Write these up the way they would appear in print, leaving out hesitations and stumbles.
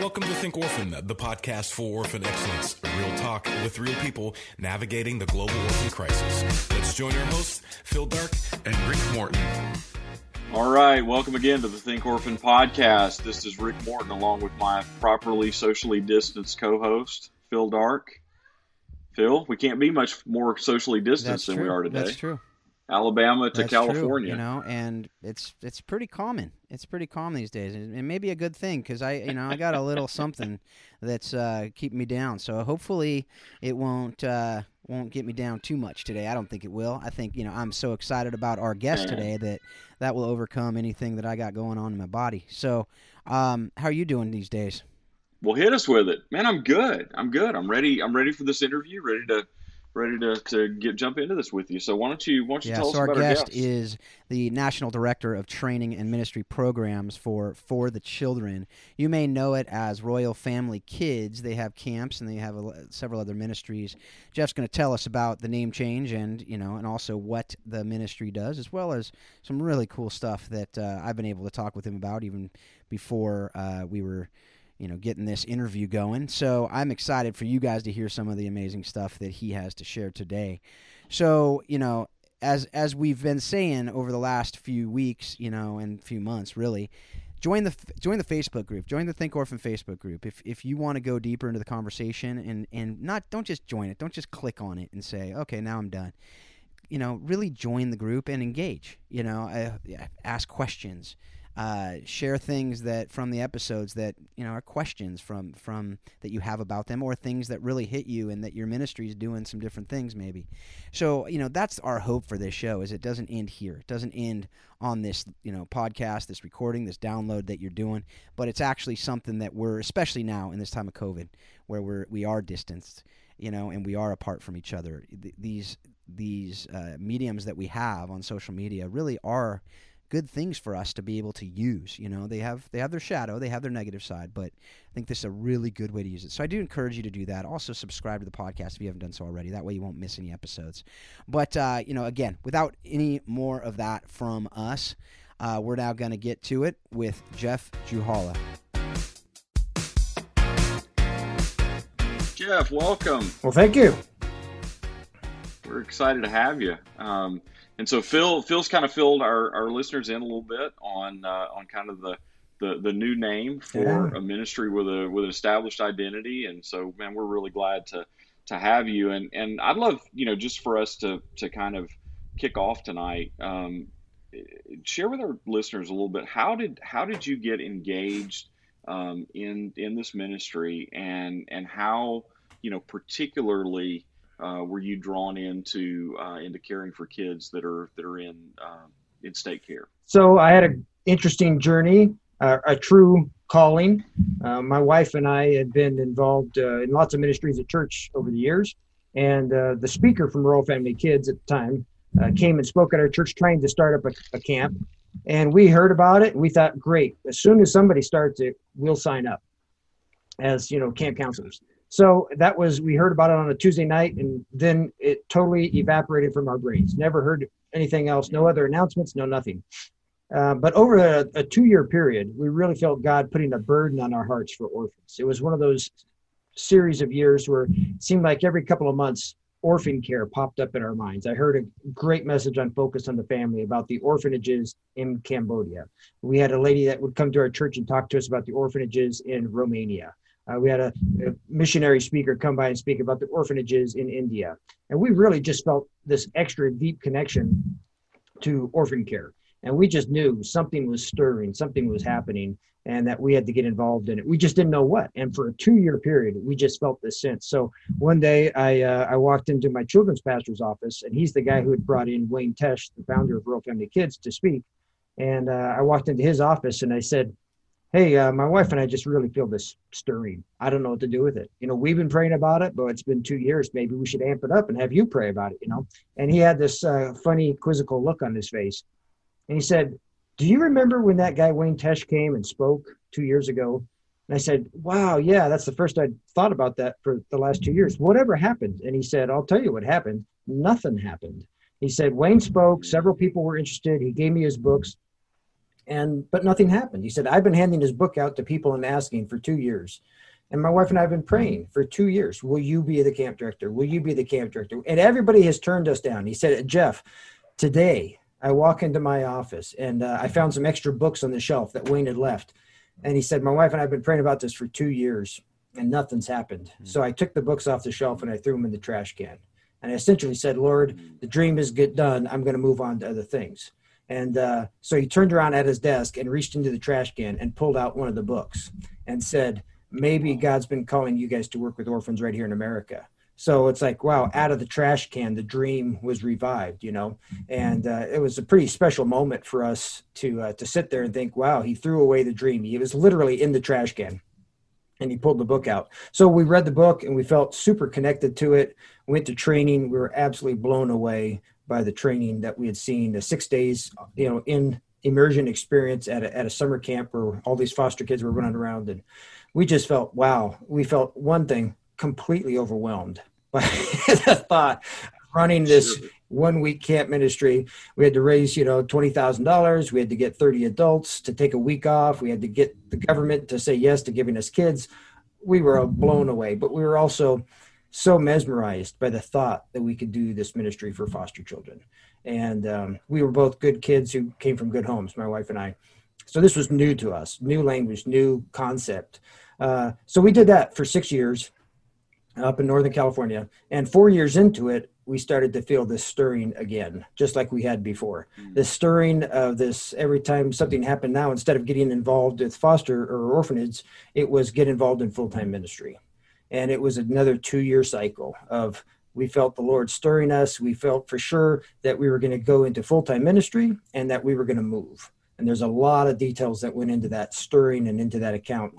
Welcome to Think Orphan, the podcast for orphan excellence. Real talk with real people navigating the global orphan crisis. Let's join our hosts, Phil Dark and Rick Morton. All right, welcome again to the Think Orphan podcast. This is Rick Morton along with my properly socially distanced co-host, Phil Dark. Phil, we can't be much more socially distanced than we are today. That's true. Alabama to California, you know, and it's pretty common. It's pretty common these days, and it may be a good thing because I got a little something that's keeping me down. So hopefully it won't get me down too much today. I don't think it will. I think I'm so excited about our guest today that will overcome anything that I got going on in my body. So how are you doing these days? Well, hit us with it, man. I'm good. I'm ready. I'm ready for this interview. Ready to jump into this with you. So why don't you tell us about our guest? Our guest is the National Director of Training and Ministry Programs for the Children. You may know it as Royal Family Kids. They have camps and they have several other ministries. Jeff's going to tell us about the name change and also what the ministry does, as well as some really cool stuff that I've been able to talk with him about even before we were getting this interview going. So I'm excited for you guys to hear some of the amazing stuff that he has to share today. So, as we've been saying over the last few weeks, and few months really, join the Facebook group, join the Think Orphan Facebook group. If you want to go deeper into the conversation and don't just join it, don't just click on it and say, okay, now I'm done. Really join the group and engage, ask questions. Share things that from the episodes that are questions from that you have about them, or things that really hit you and that your ministry is doing some different things maybe. So that's our hope for this show, is it doesn't end here. It doesn't end on this podcast, this recording, this download that you're doing, but it's actually something that we're, especially now in this time of COVID, where we are distanced, and we are apart from each other. These mediums that we have on social media really are good things for us to be able to use. They have their shadow, they have their negative side, but I think this is a really good way to use it. So I do encourage you to do that. Also subscribe to the podcast if you haven't done so already. That way you won't miss any episodes. But, again, without any more of that from us, we're now going to get to it with Jeff Juhala. Jeff, welcome. Well, thank you. We're excited to have you. And so Phil's kind of filled our listeners in a little bit on kind of the new name for a ministry with an established identity. And so, man, we're really glad to have you. And I'd love, just for us to kind of kick off tonight, share with our listeners a little bit, how did you get engaged in this ministry, and how, particularly, were you drawn into caring for kids that are in state care? So I had an interesting journey, a true calling. My wife and I had been involved in lots of ministries at church over the years, and the speaker from Royal Family Kids at the time came and spoke at our church, trying to start up a camp. And we heard about it, and we thought, great! As soon as somebody starts it, we'll sign up as camp counselors. So that was, we heard about it on a Tuesday night, and then it totally evaporated from our brains. Never heard anything else, no other announcements, no nothing. But over a 2-year period, we really felt God putting a burden on our hearts for orphans. It was one of those series of years where it seemed like every couple of months, orphan care popped up in our minds. I heard a great message on Focus on the Family about the orphanages in Cambodia. We had a lady that would come to our church and talk to us about the orphanages in Romania. We had a missionary speaker come by and speak about the orphanages in India. And we really just felt this extra deep connection to orphan care. And we just knew something was stirring, something was happening, and that we had to get involved in it. We just didn't know what. And for a 2-year period, we just felt this sense. So one day I walked into my children's pastor's office, and he's the guy who had brought in Wayne Tesch, the founder of Royal Family Kids, to speak. And I walked into his office and I said, hey, my wife and I just really feel this stirring. I don't know what to do with it. We've been praying about it, but it's been 2 years. Maybe we should amp it up and have you pray about it, And he had this funny, quizzical look on his face. And he said, do you remember when that guy Wayne Tesch came and spoke 2 years ago? And I said, wow, yeah, that's the first I'd thought about that for the last 2 years. Whatever happened? And he said, I'll tell you what happened. Nothing happened. He said, Wayne spoke. Several people were interested. He gave me his books. but nothing happened. He said, I've been handing his book out to people and asking for 2 years. And my wife and I have been praying for 2 years. Will you be the camp director? Will you be the camp director? And everybody has turned us down. He said, Jeff, today I walk into my office and I found some extra books on the shelf that Wayne had left. And he said, my wife and I have been praying about this for 2 years and nothing's happened. Mm-hmm. So I took the books off the shelf and I threw them in the trash can. And I essentially said, Lord, the dream is get done. I'm going to move on to other things. And so he turned around at his desk and reached into the trash can and pulled out one of the books and said, maybe God's been calling you guys to work with orphans right here in America. So it's like, wow, out of the trash can, the dream was revived, you know, and it was a pretty special moment for us to sit there and think, wow, he threw away the dream. He was literally in the trash can and he pulled the book out. So we read the book and we felt super connected to it. We went to training. We were absolutely blown away by the training that we had seen, the 6 days, you know, in immersion experience at a summer camp where all these foster kids were running around. And we just felt, wow, we felt one thing, completely overwhelmed by the thought of running this 1 week camp ministry. We had to raise, you know, $20,000. We had to get 30 adults to take a week off. We had to get the government to say yes to giving us kids. We were all blown away, but we were also so mesmerized by the thought that we could do this ministry for foster children. And we were both good kids who came from good homes, my wife and I. So this was new to us, new language, new concept. So we did that for 6 years up in Northern California. And 4 years into it, we started to feel this stirring again, just like we had before. The stirring of this, every time something happened now, instead of getting involved with foster or orphanage, it was get involved in full-time ministry. And it was another 2 year cycle of we felt the Lord stirring us. We felt for sure that we were going to go into full-time ministry and that we were going to move. And there's a lot of details that went into that stirring and into that account.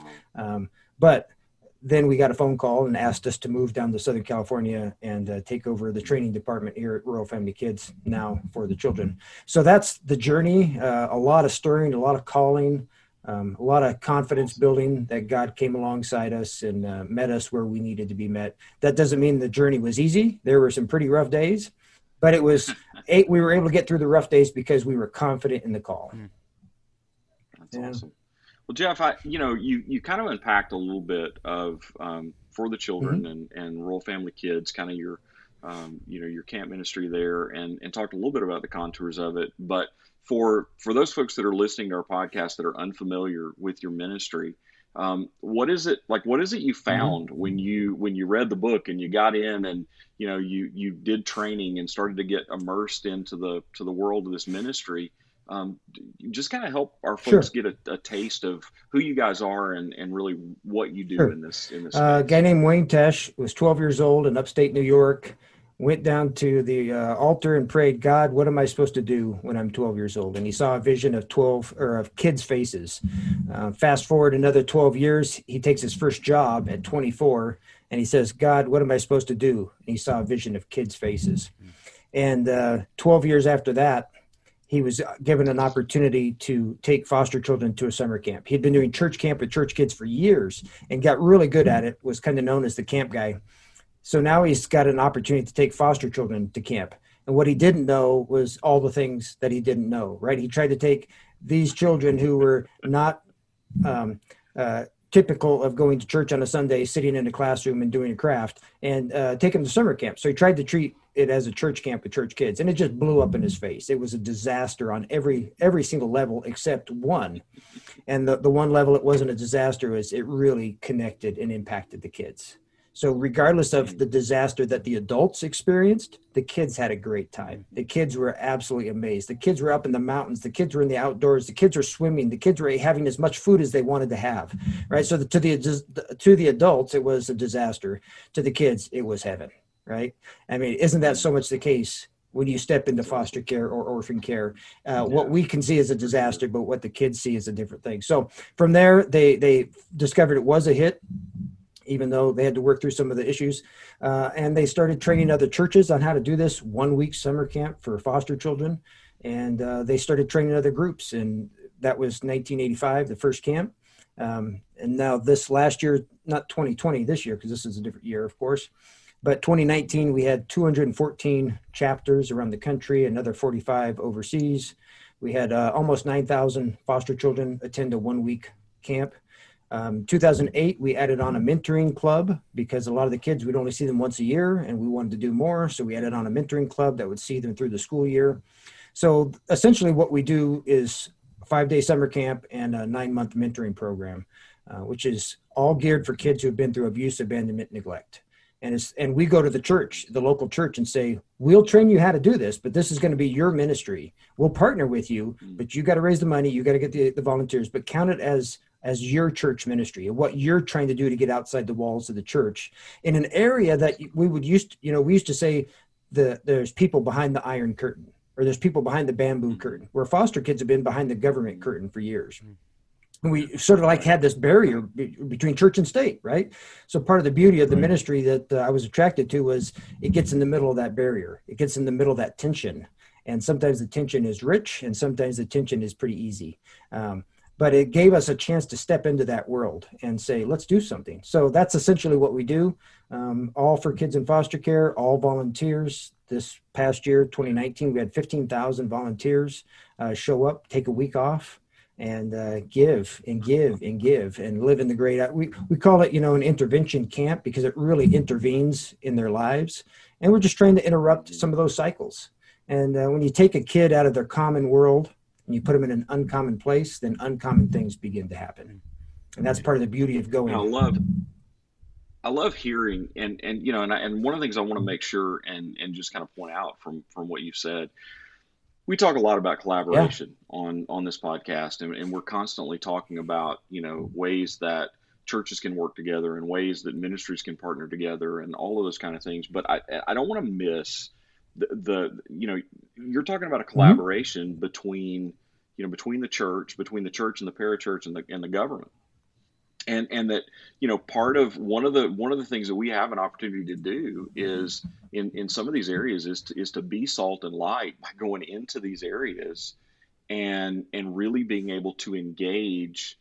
But then we got a phone call and asked us to move down to Southern California and take over the training department here at Royal Family Kids, now For the Children. So that's the journey, a lot of stirring, a lot of calling, a lot of confidence building that God came alongside us and met us where we needed to be met. That doesn't mean the journey was easy. There were some pretty rough days, but it was we were able to get through the rough days because we were confident in the call. That's awesome. Well, Jeff, you kind of unpacked a little bit of For the Children and Royal Family Kids, kind of your your camp ministry there, and talked a little bit about the contours of it, but for those folks that are listening to our podcast that are unfamiliar with your ministry, what is it you found when you read the book and you got in and you did training and started to get immersed into the world of this ministry? Just kind of help our folks get a taste of who you guys are and really what you do in this. A guy named Wayne Tesch was 12 years old in upstate New York. Went down to the altar and prayed, God, what am I supposed to do when I'm 12 years old? And he saw a vision of kids' faces. Fast forward another 12 years, he takes his first job at 24, and he says, God, what am I supposed to do? And he saw a vision of kids' faces. And 12 years after that, he was given an opportunity to take foster children to a summer camp. He'd been doing church camp with church kids for years and got really good at it, was kind of known as the camp guy. So now he's got an opportunity to take foster children to camp. And what he didn't know was all the things that he didn't know, right? He tried to take these children who were not typical of going to church on a Sunday, sitting in a classroom and doing a craft, and take them to summer camp. So he tried to treat it as a church camp with church kids, and it just blew up in his face. It was a disaster on every single level except one. And the one level it wasn't a disaster is it really connected and impacted the kids. So regardless of the disaster that the adults experienced, the kids had a great time. The kids were absolutely amazed. The kids were up in the mountains. The kids were in the outdoors. The kids were swimming. The kids were having as much food as they wanted to have, right? So to the adults, it was a disaster. To the kids, it was heaven, right? I mean, isn't that so much the case when you step into foster care or orphan care? What we can see is a disaster, but what the kids see is a different thing. So from there, they discovered it was a hit, even though they had to work through some of the issues. And they started training other churches on how to do this 1 week summer camp for foster children. And they started training other groups. And that was 1985, the first camp. And now this last year, not 2020 this year, because this is a different year, of course, but 2019, we had 214 chapters around the country, another 45 overseas. We had almost 9,000 foster children attend a one-week camp. 2008, we added on a mentoring club because a lot of the kids, we'd only see them once a year and we wanted to do more. So we added on a mentoring club that would see them through the school year. So essentially what we do is a 5-day summer camp and a 9-month mentoring program, which is all geared for kids who've been through abuse, abandonment, neglect. And we go to the church, the local church, and say, we'll train you how to do this, but this is going to be your ministry. We'll partner with you, but you got to raise the money. You got to get the volunteers, but count it as your church ministry and what you're trying to do to get outside the walls of the church in an area that we would used to say there's people behind the iron curtain, or there's people behind the bamboo curtain, where foster kids have been behind the government curtain for years. And we sort of like had this barrier between church and state, right? So part of the beauty of the ministry that I was attracted to was it gets in the middle of that barrier. It gets in the middle of that tension. And sometimes the tension is rich and sometimes the tension is pretty easy. But it gave us a chance to step into that world and say, let's do something. So that's essentially what we do. All for kids in foster care, all volunteers. This past year, 2019, we had 15,000 volunteers show up, take a week off, and give and live in the great. We call it, an intervention camp because it really intervenes in their lives. And we're just trying to interrupt some of those cycles. And when you take a kid out of their common world, and you put them in an uncommon place, then uncommon things begin to happen. And that's part of the beauty of going. I love hearing and one of the things I want to make sure and just kind of point out from what you've said, we talk a lot about collaboration on this podcast, and we're constantly talking about, ways that churches can work together and ways that ministries can partner together and all of those kind of things. But I don't want to miss the you're talking about a collaboration between the church and the parachurch and the government, and that part of one of the things that we have an opportunity to do is in some of these areas is to be salt and light by going into these areas and really being able to engage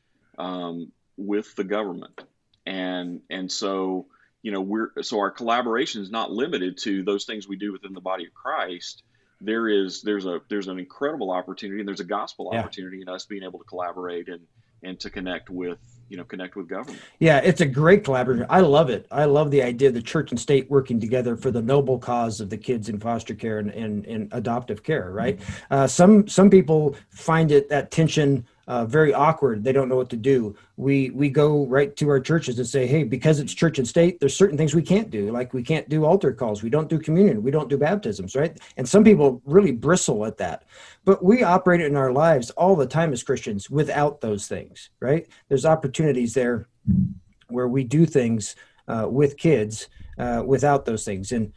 with the government and so. Our collaboration is not limited to those things we do within the body of Christ. There's an incredible opportunity, and there's a gospel opportunity in us being able to collaborate and to connect with government. Yeah, it's a great collaboration. I love it. I love the idea of the church and state working together for the noble cause of the kids in foster care and adoptive care, right? Some people find that tension very awkward. They don't know what to do. We go right to our churches and say, hey, because it's church and state, there's certain things we can't do. Like we can't do altar calls. We don't do communion. We don't do baptisms, right? And some people really bristle at that. But we operate in our lives all the time as Christians without those things, right? There's opportunities there where we do things with kids without those things. And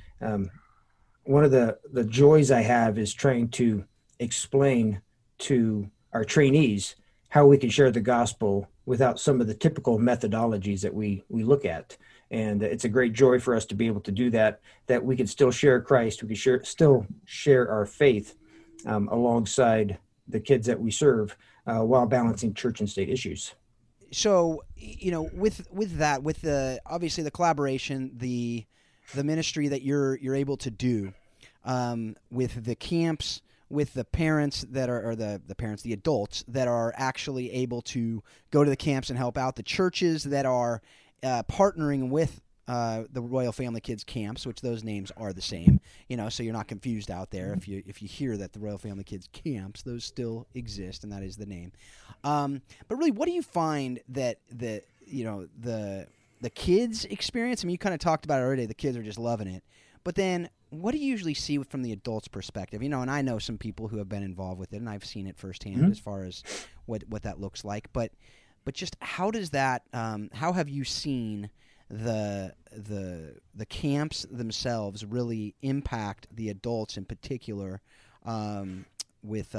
one of the joys I have is trying to explain to our trainees how we can share the gospel without some of the typical methodologies that we look at. And it's a great joy for us to be able to do that we can still share Christ, we can still share our faith alongside the kids that we serve while balancing church and state issues. So, with the obviously the collaboration, the ministry that you're able to do with the camps, with the parents that are, or the adults that are actually able to go to the camps and help out, the churches that are partnering with the Royal Family Kids camps, which those names are the same, so you're not confused out there. If you hear that the Royal Family Kids camps, those still exist, and that is the name. But really, what do you find that the kids experience? I mean, you kind of talked about it already. The kids are just loving it, but then, what do you usually see from the adults' perspective? And I know some people who have been involved with it, and I've seen it firsthand as far as what that looks like. But just how does that? How have you seen the camps themselves really impact the adults in particular, with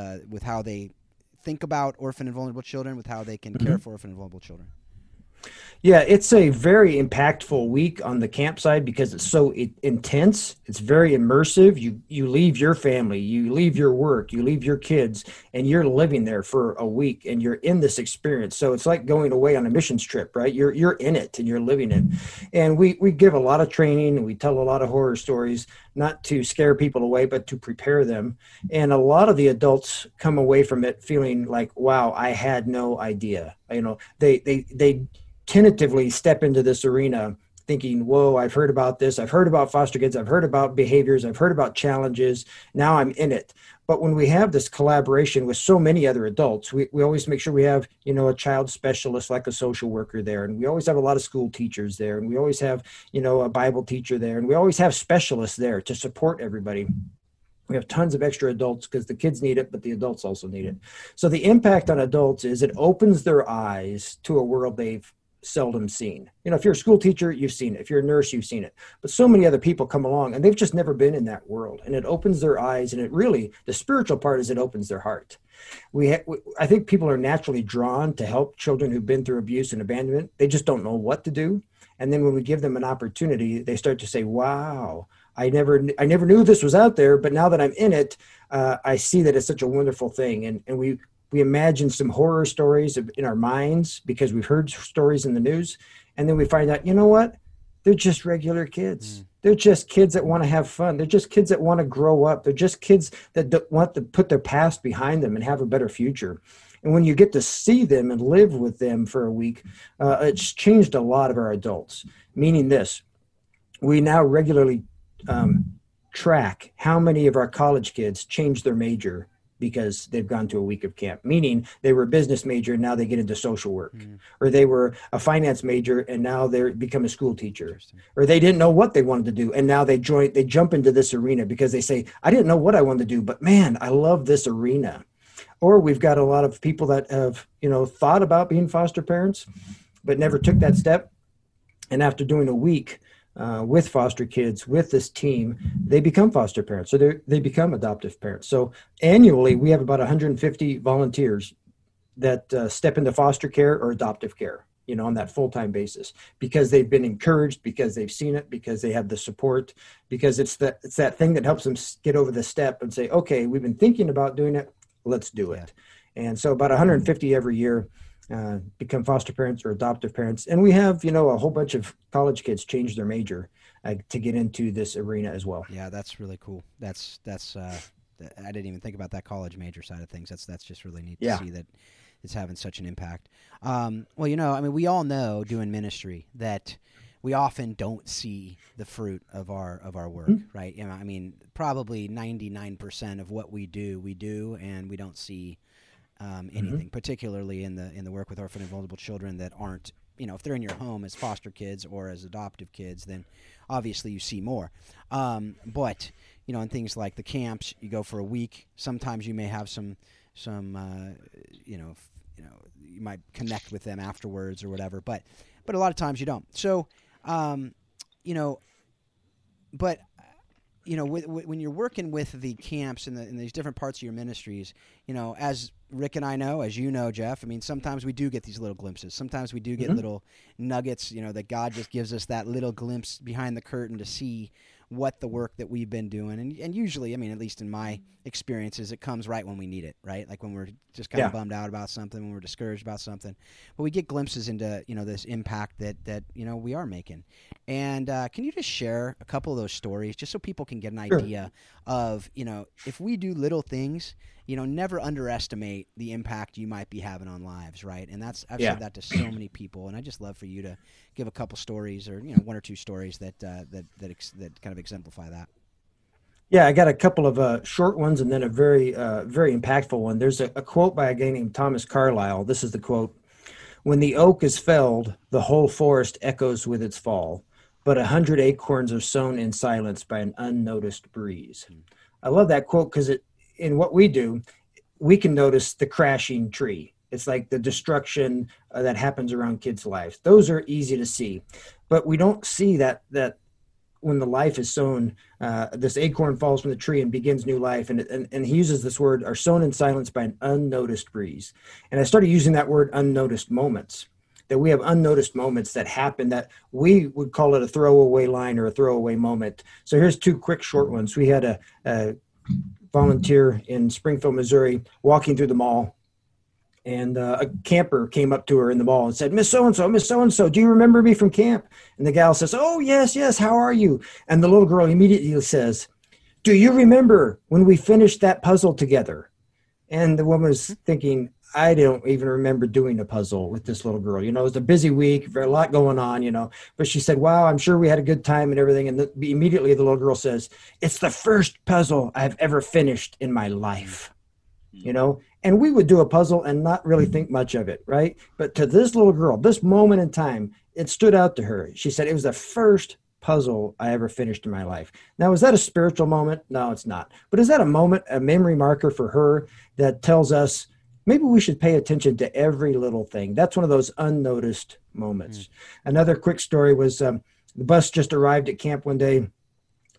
how they think about orphan and vulnerable children, with how they can care for orphan and vulnerable children? Yeah, it's a very impactful week on the camp side because it's so intense. It's very immersive. You leave your family, you leave your work, you leave your kids, and you're living there for a week and you're in this experience. So it's like going away on a missions trip, right? You're in it and you're living it. And we give a lot of training and we tell a lot of horror stories, not to scare people away, but to prepare them. And a lot of the adults come away from it feeling like, wow, I had no idea. You know, they tentatively step into this arena thinking, whoa, I've heard about this. I've heard about foster kids. I've heard about behaviors. I've heard about challenges. Now I'm in it. But when we have this collaboration with so many other adults, we always make sure we have, you know, a child specialist like a social worker there. And we always have a lot of school teachers there. And we always have, you know, a Bible teacher there. And we always have specialists there to support everybody. We have tons of extra adults because the kids need it, but the adults also need it. So the impact on adults is it opens their eyes to a world they've seldom seen. You know, if you're a school teacher, you've seen it. If you're a nurse, you've seen it. But so many other people come along and they've just never been in that world. And it opens their eyes. And it really, the spiritual part is it opens their heart. I think people are naturally drawn to help children who've been through abuse and abandonment. They just don't know what to do. And then when we give them an opportunity, they start to say, wow, I never knew this was out there. But now that I'm in it, I see that it's such a wonderful thing. And we imagine some horror stories in our minds because we've heard stories in the news. And then we find out, you know what? They're just regular kids. Mm. They're just kids that want to have fun. They're just kids that want to grow up. They're just kids that want to put their past behind them and have a better future. And when you get to see them and live with them for a week, it's changed a lot of our adults, meaning this. We now regularly track how many of our college kids change their major because they've gone to a week of camp, meaning they were a business major and now they get into social work, or they were a finance major and now they become a school teacher, or they didn't know what they wanted to do and now they jump into this arena because they say, I didn't know what I wanted to do, but man, I love this arena. Or we've got a lot of people that have, you know, thought about being foster parents, but never took that step. And after doing a week with foster kids, with this team, they become foster parents. So they become adoptive parents. So annually, we have about 150 volunteers that step into foster care or adoptive care, you know, on that full-time basis, because they've been encouraged, because they've seen it, because they have the support, because it's that thing that helps them get over the step and say, okay, we've been thinking about doing it, let's do it. And so about 150 every year become foster parents or adoptive parents. And we have, you know, a whole bunch of college kids change their major to get into this arena as well. Yeah, that's really cool. That's I didn't even think about that college major side of things. That's just really neat to see that it's having such an impact. Well, you know, I mean, we all know doing ministry that we often don't see the fruit of our work, right? You know, I mean, probably 99% of what we do, and we don't see anything, particularly in the work with orphan and vulnerable children that aren't, you know, if they're in your home as foster kids or as adoptive kids, then obviously you see more. But, you know, in things like the camps, you go for a week. Sometimes you may have some you might connect with them afterwards or whatever, but a lot of times you don't. So, when you're working with the camps and in these different parts of your ministries, you know, as Rick and I know, as you know, Jeff, I mean, sometimes we do get these little glimpses. Sometimes we do get little nuggets, you know, that God just gives us that little glimpse behind the curtain to see what the work that we've been doing. And usually, I mean, at least in my experiences, it comes right when we need it, right? Like when we're just kind of bummed out about something, when we're discouraged about something. But we get glimpses into, you know, this impact that you know, we are making. And can you just share a couple of those stories just so people can get an idea of, you know, if we do little things, you know, never underestimate the impact you might be having on lives, right? And that's, I've said that to so many people, and I just love for you to give a couple stories or, you know, one or two stories that kind of exemplify that. Yeah, I got a couple of short ones and then a very, very impactful one. There's a quote by a guy named Thomas Carlyle. This is the quote: "When the oak is felled, the whole forest echoes with its fall, but 100 acorns are sown in silence by an unnoticed breeze." I love that quote because in what we do, we can notice the crashing tree. It's like the destruction that happens around kids' lives. Those are easy to see, but we don't see that when the life is sown, this acorn falls from the tree and begins new life. And he uses this word, are sown in silence by an unnoticed breeze. And I started using that word unnoticed moments. that we have unnoticed moments that happen that we would call it a throwaway line or a throwaway moment. So here's two quick short ones. We had a volunteer in Springfield, Missouri, walking through the mall, and a camper came up to her in the mall and said, Miss So-and-so, do you remember me from camp? And the gal says, oh, yes, how are you? And the little girl immediately says, do you remember when we finished that puzzle together? And the woman was thinking, I don't even remember doing a puzzle with this little girl. You know, it was a busy week, a lot going on, you know. But she said, wow, I'm sure we had a good time and everything. And immediately the little girl says, it's the first puzzle I've ever finished in my life, you know. And we would do a puzzle and not really think much of it, right? But to this little girl, this moment in time, it stood out to her. She said, it was the first puzzle I ever finished in my life. Now, is that a spiritual moment? No, it's not. But is that a moment, a memory marker for her that tells us maybe we should pay attention to every little thing? That's one of those unnoticed moments. Mm-hmm. Another quick story was the bus just arrived at camp one day.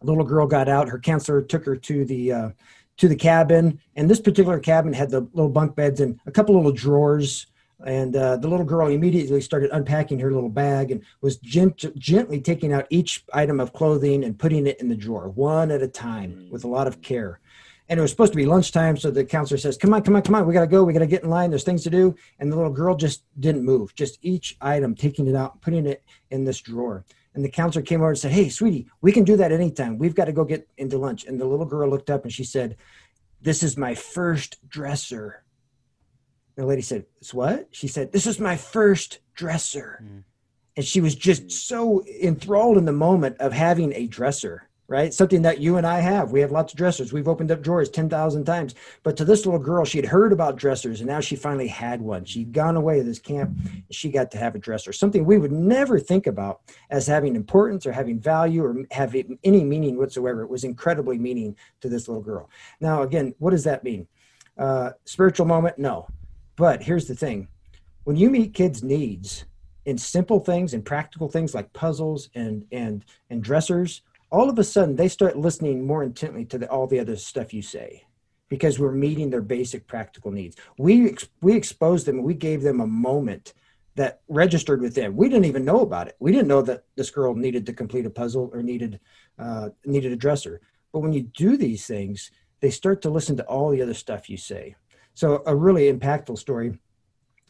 A little girl got out. Her counselor took her to the cabin, and this particular cabin had the little bunk beds and a couple little drawers, and the little girl immediately started unpacking her little bag and was gently taking out each item of clothing and putting it in the drawer, one at a time, with a lot of care. And it was supposed to be lunchtime, so the counselor says, come on, we got to go, we got to get in line, there's things to do. And the little girl just didn't move, just each item, taking it out, putting it in this drawer. And the counselor came over and said, hey, sweetie, we can do that anytime. We've got to go get into lunch. And the little girl looked up and she said, this is my first dresser. And the lady said, it's what? She said, this is my first dresser. Mm. And she was just so enthralled in the moment of having a dresser, right? Something that you and I have. We have lots of dressers. We've opened up drawers 10,000 times. But to this little girl, she had heard about dressers, and now she finally had one. She'd gone away to this camp, and she got to have a dresser, something we would never think about as having importance or having value or having any meaning whatsoever. It was incredibly meaning to this little girl. Now, again, what does that mean? Spiritual moment? No. But here's the thing. When you meet kids' needs in simple things and practical things like puzzles and dressers, all of a sudden, they start listening more intently to all the other stuff you say, because we're meeting their basic practical needs. We exposed them. We gave them a moment that registered with them. We didn't even know about it. We didn't know that this girl needed to complete a puzzle or needed a dresser. But when you do these things, they start to listen to all the other stuff you say. So a really impactful story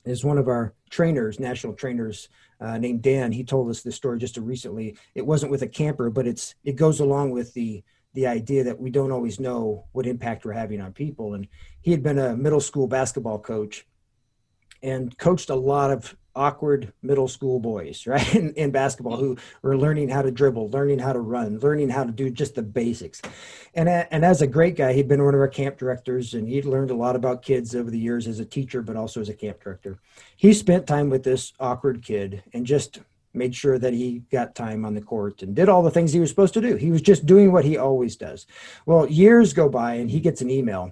is one of our trainers, national trainers named Dan. He told us this story just recently. It wasn't with a camper, but it goes along with the idea that we don't always know what impact we're having on people. And he had been a middle school basketball coach and coached a lot of awkward middle school boys, right, in basketball, who were learning how to dribble, learning how to run, learning how to do just the basics. And as a great guy, he'd been one of our camp directors, and he'd learned a lot about kids over the years as a teacher, but also as a camp director. He spent time with this awkward kid and just made sure that he got time on the court and did all the things he was supposed to do. He was just doing what he always does. Well, years go by, and he gets an email,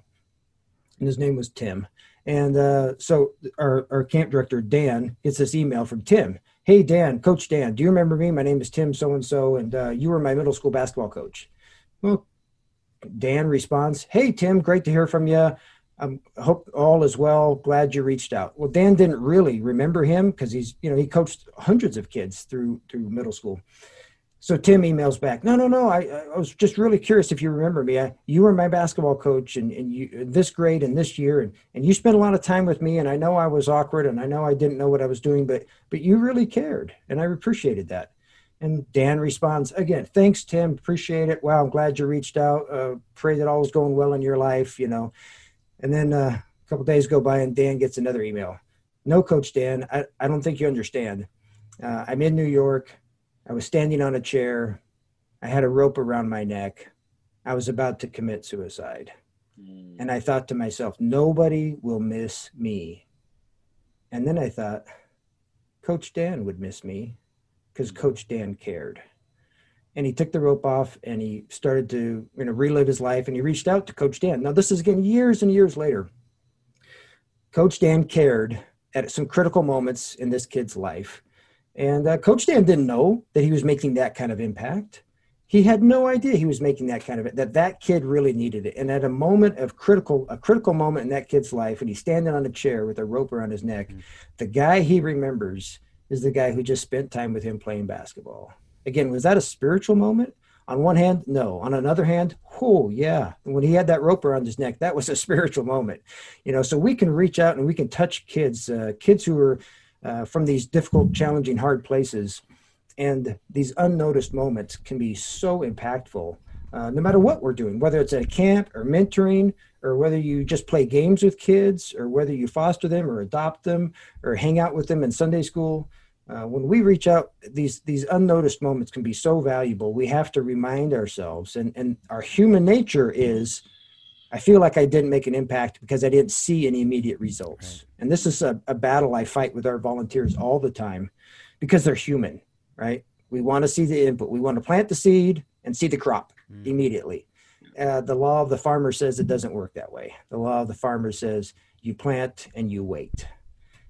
and his name was Tim. And so our camp director, Dan, gets this email from Tim. Hey, Dan, Coach Dan, do you remember me? My name is Tim so-and-so, and you were my middle school basketball coach. Well, Dan responds, hey, Tim, great to hear from you. I hope all is well. Glad you reached out. Well, Dan didn't really remember him because he coached hundreds of kids through middle school. So Tim emails back, no, I was just really curious if you remember me. You were my basketball coach and you, this grade and this year, and you spent a lot of time with me, and I know I was awkward, and I know I didn't know what I was doing, but you really cared, and I appreciated that. And Dan responds, again, thanks, Tim, appreciate it. Wow, I'm glad you reached out. Pray that all is going well in your life, you know. And then a couple days go by, and Dan gets another email. No, Coach Dan, I don't think you understand. I'm in New York. I was standing on a chair. I had a rope around my neck. I was about to commit suicide. Mm. And I thought to myself, nobody will miss me. And then I thought, Coach Dan would miss me because Coach Dan cared. And he took the rope off and he started to relive his life, and he reached out to Coach Dan. Now, this is, again, years and years later. Coach Dan cared at some critical moments in this kid's life. And Coach Dan didn't know that he was making that kind of impact. He had no idea he was making that kind of, that kid really needed it. And at a moment of critical moment in that kid's life, and he's standing on a chair with a rope around his neck, the guy he remembers is the guy who just spent time with him playing basketball. Again, was that a spiritual moment? On one hand, no. On another hand, oh, yeah. When he had that rope around his neck, that was a spiritual moment. You know, so we can reach out and we can touch kids, kids who are from these difficult, challenging, hard places. And these unnoticed moments can be so impactful, no matter what we're doing, whether it's at a camp or mentoring, or whether you just play games with kids, or whether you foster them or adopt them or hang out with them in Sunday school. When we reach out, these unnoticed moments can be so valuable. We have to remind ourselves, and our human nature is, I feel like I didn't make an impact because I didn't see any immediate results. Right. And this is a battle I fight with our volunteers all the time, because they're human, right? We want to see the input. We want to plant the seed and see the crop immediately. The law of the farmer says it doesn't work that way. The law of the farmer says you plant and you wait.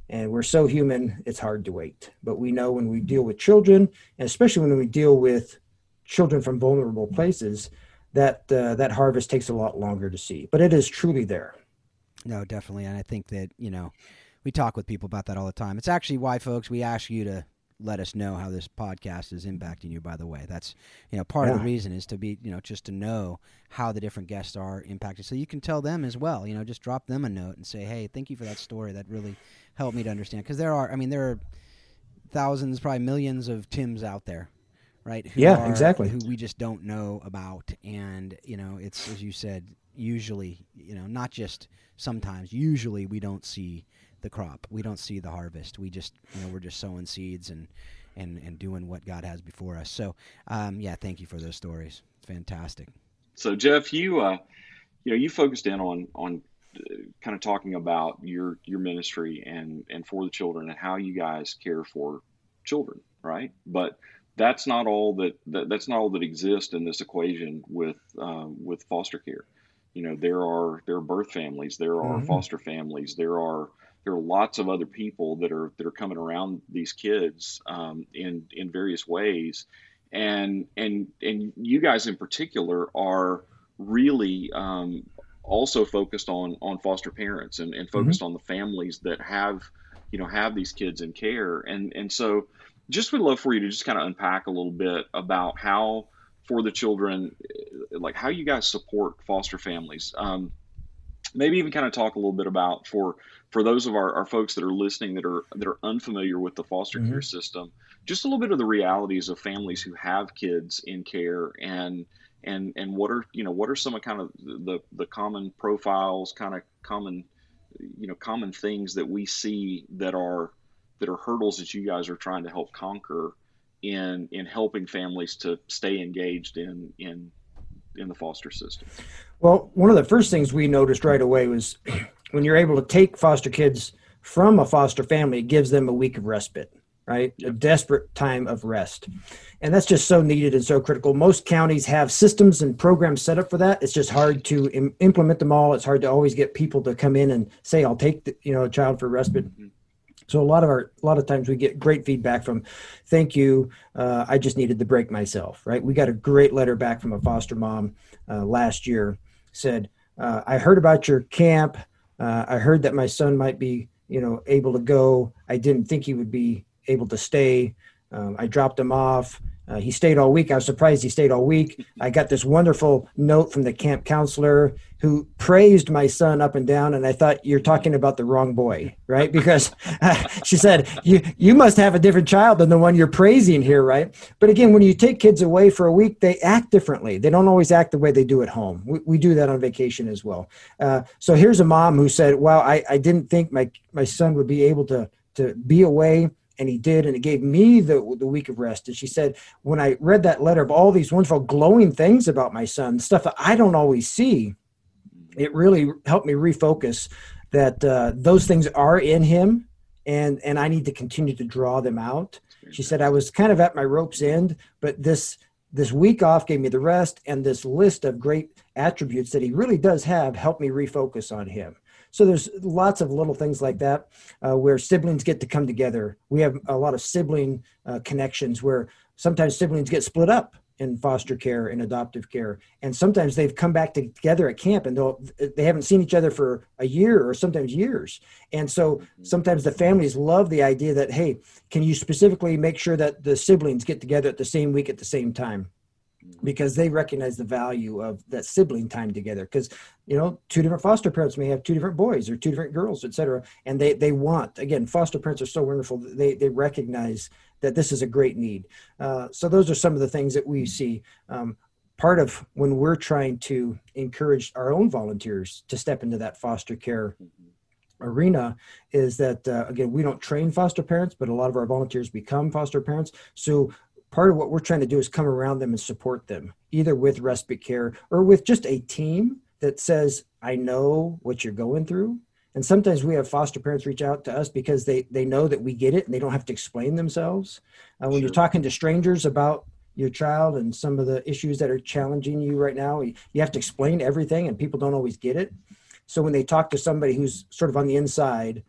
And we're so human, it's hard to wait. But we know when we deal with children, and especially when we deal with children from vulnerable places, that that harvest takes a lot longer to see. But it is truly there. No, definitely. And I think that, you know, we talk with people about that all the time. It's actually why, folks, we ask you to let us know how this podcast is impacting you, by the way. That's, you know, part of the reason is to be, you know, just to know how the different guests are impacted. So you can tell them as well, you know, just drop them a note and say, hey, thank you for that story. That really helped me to understand. Because there are, I mean, there are thousands, probably millions of Tims out there, right? Who we just don't know about. And, you know, it's, as you said, usually, you know, not just sometimes, usually we don't see the crop. We don't see the harvest. We just, you know, we're just sowing seeds and doing what God has before us. So, yeah, thank you for those stories. Fantastic. So Jeff, you, you know, you focused in on kind of talking about your ministry and For the Children and how you guys care for children. Right. But that's not all that's not all that exists in this equation with foster care. You know, there are birth families, there are foster families, there are lots of other people that are coming around these kids in various ways, and you guys in particular are really also focused on foster parents and focused on the families that have these kids in care, and so just would love for you to just kind of unpack a little bit about how For the Children, like how you guys support foster families. Maybe even kind of talk a little bit about for those of our folks that are listening that are unfamiliar with the foster care system, just a little bit of the realities of families who have kids in care and what are some of kind of the common profiles, kind of common things that we see that are hurdles that you guys are trying to help conquer in helping families to stay engaged in the foster system? Well, one of the first things we noticed right away was when you're able to take foster kids from a foster family, it gives them a week of respite, right? Yep. A desperate time of rest. And that's just so needed and so critical. Most counties have systems and programs set up for that. It's just hard to implement them all. It's hard to always get people to come in and say, I'll take a child for respite. So a lot of times we get great feedback from, thank you, I just needed the break myself, right? We got a great letter back from a foster mom last year, said, I heard about your camp. I heard that my son might be, able to go. I didn't think he would be able to stay. I dropped him off. He stayed all week. I was surprised he stayed all week. I got this wonderful note from the camp counselor who praised my son up and down. And I thought, you're talking about the wrong boy, right? Because she said, you must have a different child than the one you're praising here, right? But again, when you take kids away for a week, they act differently. They don't always act the way they do at home. We do that on vacation as well. So here's a mom who said, wow, I didn't think my son would be able to be away. And he did, and it gave me the week of rest. And she said, when I read that letter of all these wonderful glowing things about my son, stuff that I don't always see, it really helped me refocus that those things are in him, and I need to continue to draw them out. She said, I was kind of at my rope's end, but this week off gave me the rest, and this list of great attributes that he really does have helped me refocus on him. So there's lots of little things like that where siblings get to come together. We have a lot of sibling connections where sometimes siblings get split up in foster care and adoptive care. And sometimes they've come back together at camp and they haven't seen each other for a year or sometimes years. And so sometimes the families love the idea that, hey, can you specifically make sure that the siblings get together at the same week at the same time? Because they recognize the value of that sibling time together. Because, you know, two different foster parents may have two different boys or two different girls, et cetera. And they want, again, foster parents are so wonderful. They recognize that this is a great need. So those are some of the things that we see. Part of when we're trying to encourage our own volunteers to step into that foster care arena is that, again, we don't train foster parents, but a lot of our volunteers become foster parents. So part of what we're trying to do is come around them and support them, either with respite care or with just a team that says, I know what you're going through. And sometimes we have foster parents reach out to us because they know that we get it and they don't have to explain themselves. When you're talking to strangers about your child and some of the issues that are challenging you right now, you have to explain everything and people don't always get it. So when they talk to somebody who's sort of on the inside,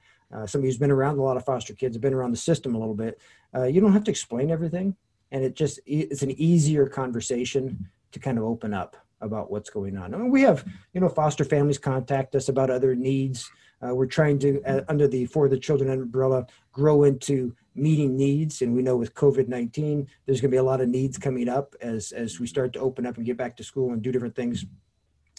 somebody who's been around a lot of foster kids, been around the system a little bit, you don't have to explain everything. And it's an easier conversation to kind of open up about what's going on. I mean, we have, you know, foster families contact us about other needs. We're trying to, under the For the Children umbrella, grow into meeting needs. And we know with COVID-19, there's going to be a lot of needs coming up as we start to open up and get back to school and do different things.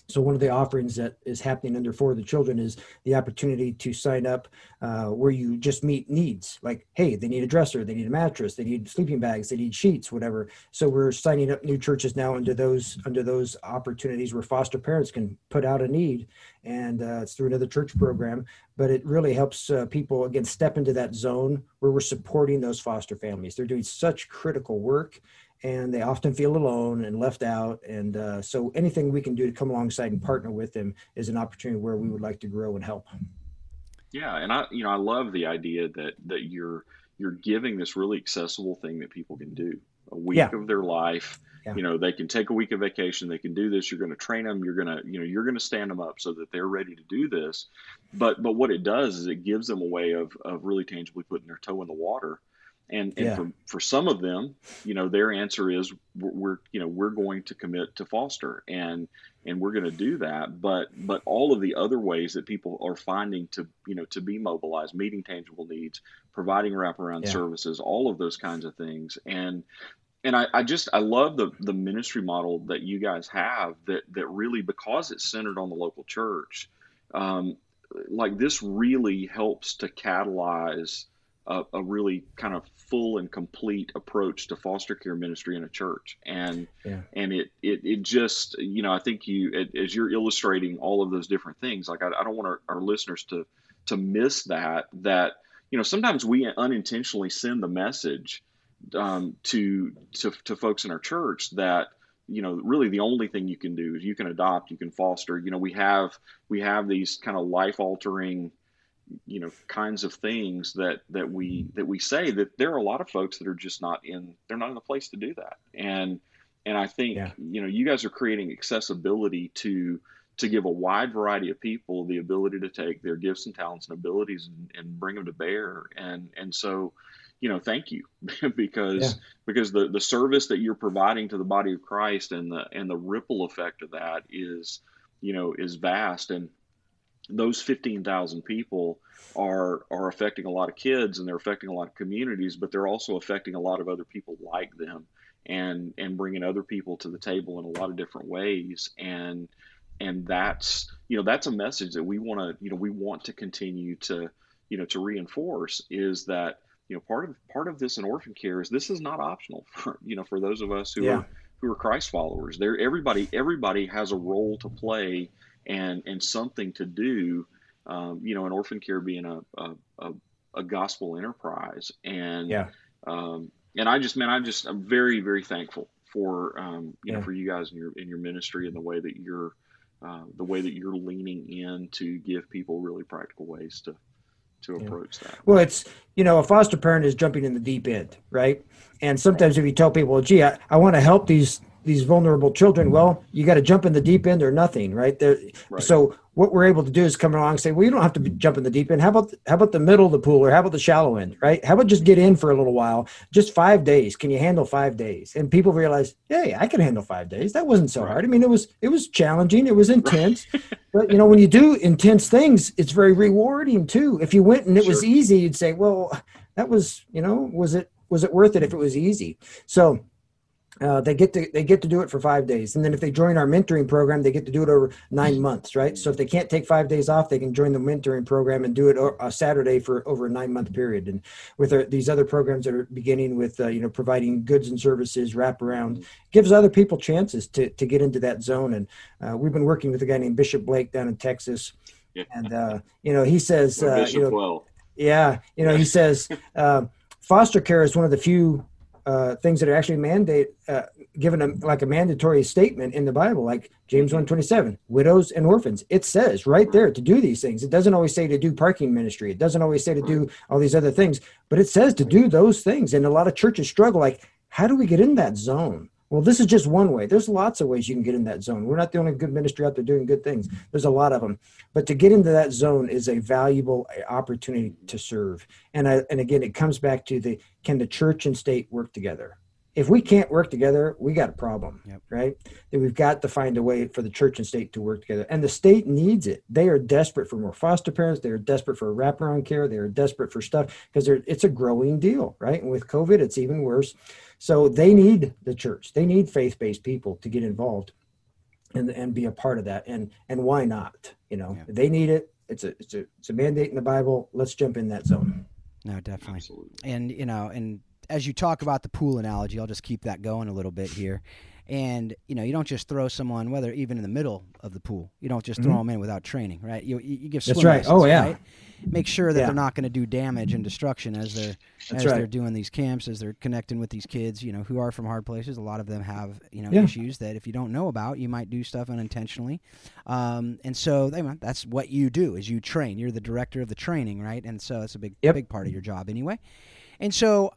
So one of the offerings that is happening under For the Children is the opportunity to sign up where you just meet needs. Like, hey, they need a dresser, they need a mattress, they need sleeping bags, they need sheets, whatever. So we're signing up new churches now under those opportunities where foster parents can put out a need. And it's through another church program. But it really helps people, again, step into that zone where we're supporting those foster families. They're doing such critical work. And they often feel alone and left out. And so anything we can do to come alongside and partner with them is an opportunity where we would like to grow and help. Yeah. And I love the idea that you're giving this really accessible thing that people can do a week of their life. Yeah. You know, they can take a week of vacation. They can do this. You're going to train them. You're going to stand them up so that they're ready to do this. But what it does is it gives them a way of really tangibly putting their toe in the water. And for some of them, you know, their answer is we're going to commit to foster and we're going to do that. But all of the other ways that people are finding to be mobilized, meeting tangible needs, providing wraparound services, all of those kinds of things. And I love the ministry model that you guys have that really, because it's centered on the local church, like this really helps to catalyze a really kind of full and complete approach to foster care ministry in a church. And it just, you know, I think as you're illustrating all of those different things, like I don't want our listeners to miss that, you know, sometimes we unintentionally send the message to folks in our church that, you know, really the only thing you can do is you can adopt, you can foster. You know, we have these kind of life altering, you know, kinds of things that we say, that there are a lot of folks that are just not in the place to do that. And I think, you know, you guys are creating accessibility to give a wide variety of people the ability to take their gifts and talents and abilities and bring them to bear. And so, you know, thank you because the service that you're providing to the body of Christ and the ripple effect of that is vast. And those 15,000 people are affecting a lot of kids, and they're affecting a lot of communities, but they're also affecting a lot of other people like them and bringing other people to the table in a lot of different ways. And that's, you know, that's a message that we want to continue to, you know, to reinforce, is that, you know, part of this in orphan care is this is not optional for those of us who are Christ followers. There, everybody has a role to play and something to do, you know, in orphan care being a gospel enterprise. And I'm very, very thankful for, for you guys and your ministry and the way that you're leaning in to give people really practical ways to approach that. Well, it's, you know, a foster parent is jumping in the deep end, right? And sometimes if you tell people, gee, I want to help these these vulnerable children, well, you got to jump in the deep end or nothing, right? Right. So what we're able to do is come along and say, well, you don't have to jump in the deep end. How about the middle of the pool, or how about the shallow end, right? How about just get in for a little while, just 5 days. Can you handle 5 days? And people realize, hey, I can handle 5 days. That wasn't so hard. I mean, it was challenging. It was intense. But, you know, when you do intense things, it's very rewarding too. If you went and it was easy, you'd say, well, that was, you know, was it worth it if it was easy? So they get to do it for 5 days. And then if they join our mentoring program, they get to do it over 9 months, right? So if they can't take 5 days off, they can join the mentoring program and do it a Saturday for over a 9-month period. And with these other programs that are beginning with, you know, providing goods and services, wraparound, gives other people chances to get into that zone. And we've been working with a guy named Bishop Blake down in Texas. Yeah. And, you know, he says, he says, foster care is one of the few things that are actually given a mandatory statement in the Bible, like James 1:27, widows and orphans. It says right there to do these things. It doesn't always say to do parking ministry. It doesn't always say to do all these other things, but it says to do those things. And a lot of churches struggle. Like, how do we get in that zone? Well, this is just one way. There's lots of ways you can get in that zone. We're not the only good ministry out there doing good things. There's a lot of them. But to get into that zone is a valuable opportunity to serve. And again, it comes back to can the church and state work together? If we can't work together, we got a problem, right? That we've got to find a way for the church and state to work together. And the state needs it. They are desperate for more foster parents. They are desperate for wraparound care. They are desperate for stuff because it's a growing deal, right? And with COVID, it's even worse. So they need the church. They need faith-based people to get involved and be a part of that. And why not? You know, they need it. It's a mandate in the Bible. Let's jump in that zone. No, definitely. Absolutely. And, you know, as you talk about the pool analogy, I'll just keep that going a little bit here. And, you know, you don't just throw someone, whether even in the middle of the pool, you don't just throw them in without training, right? You give swim lessons, right? Make sure that they're not going to do damage and destruction as they're doing these camps, as they're connecting with these kids, you know, who are from hard places. A lot of them have, you know, issues that if you don't know about, you might do stuff unintentionally. And so that's what you do is you train. You're the director of the training, right? And so that's a big, big part of your job anyway. And so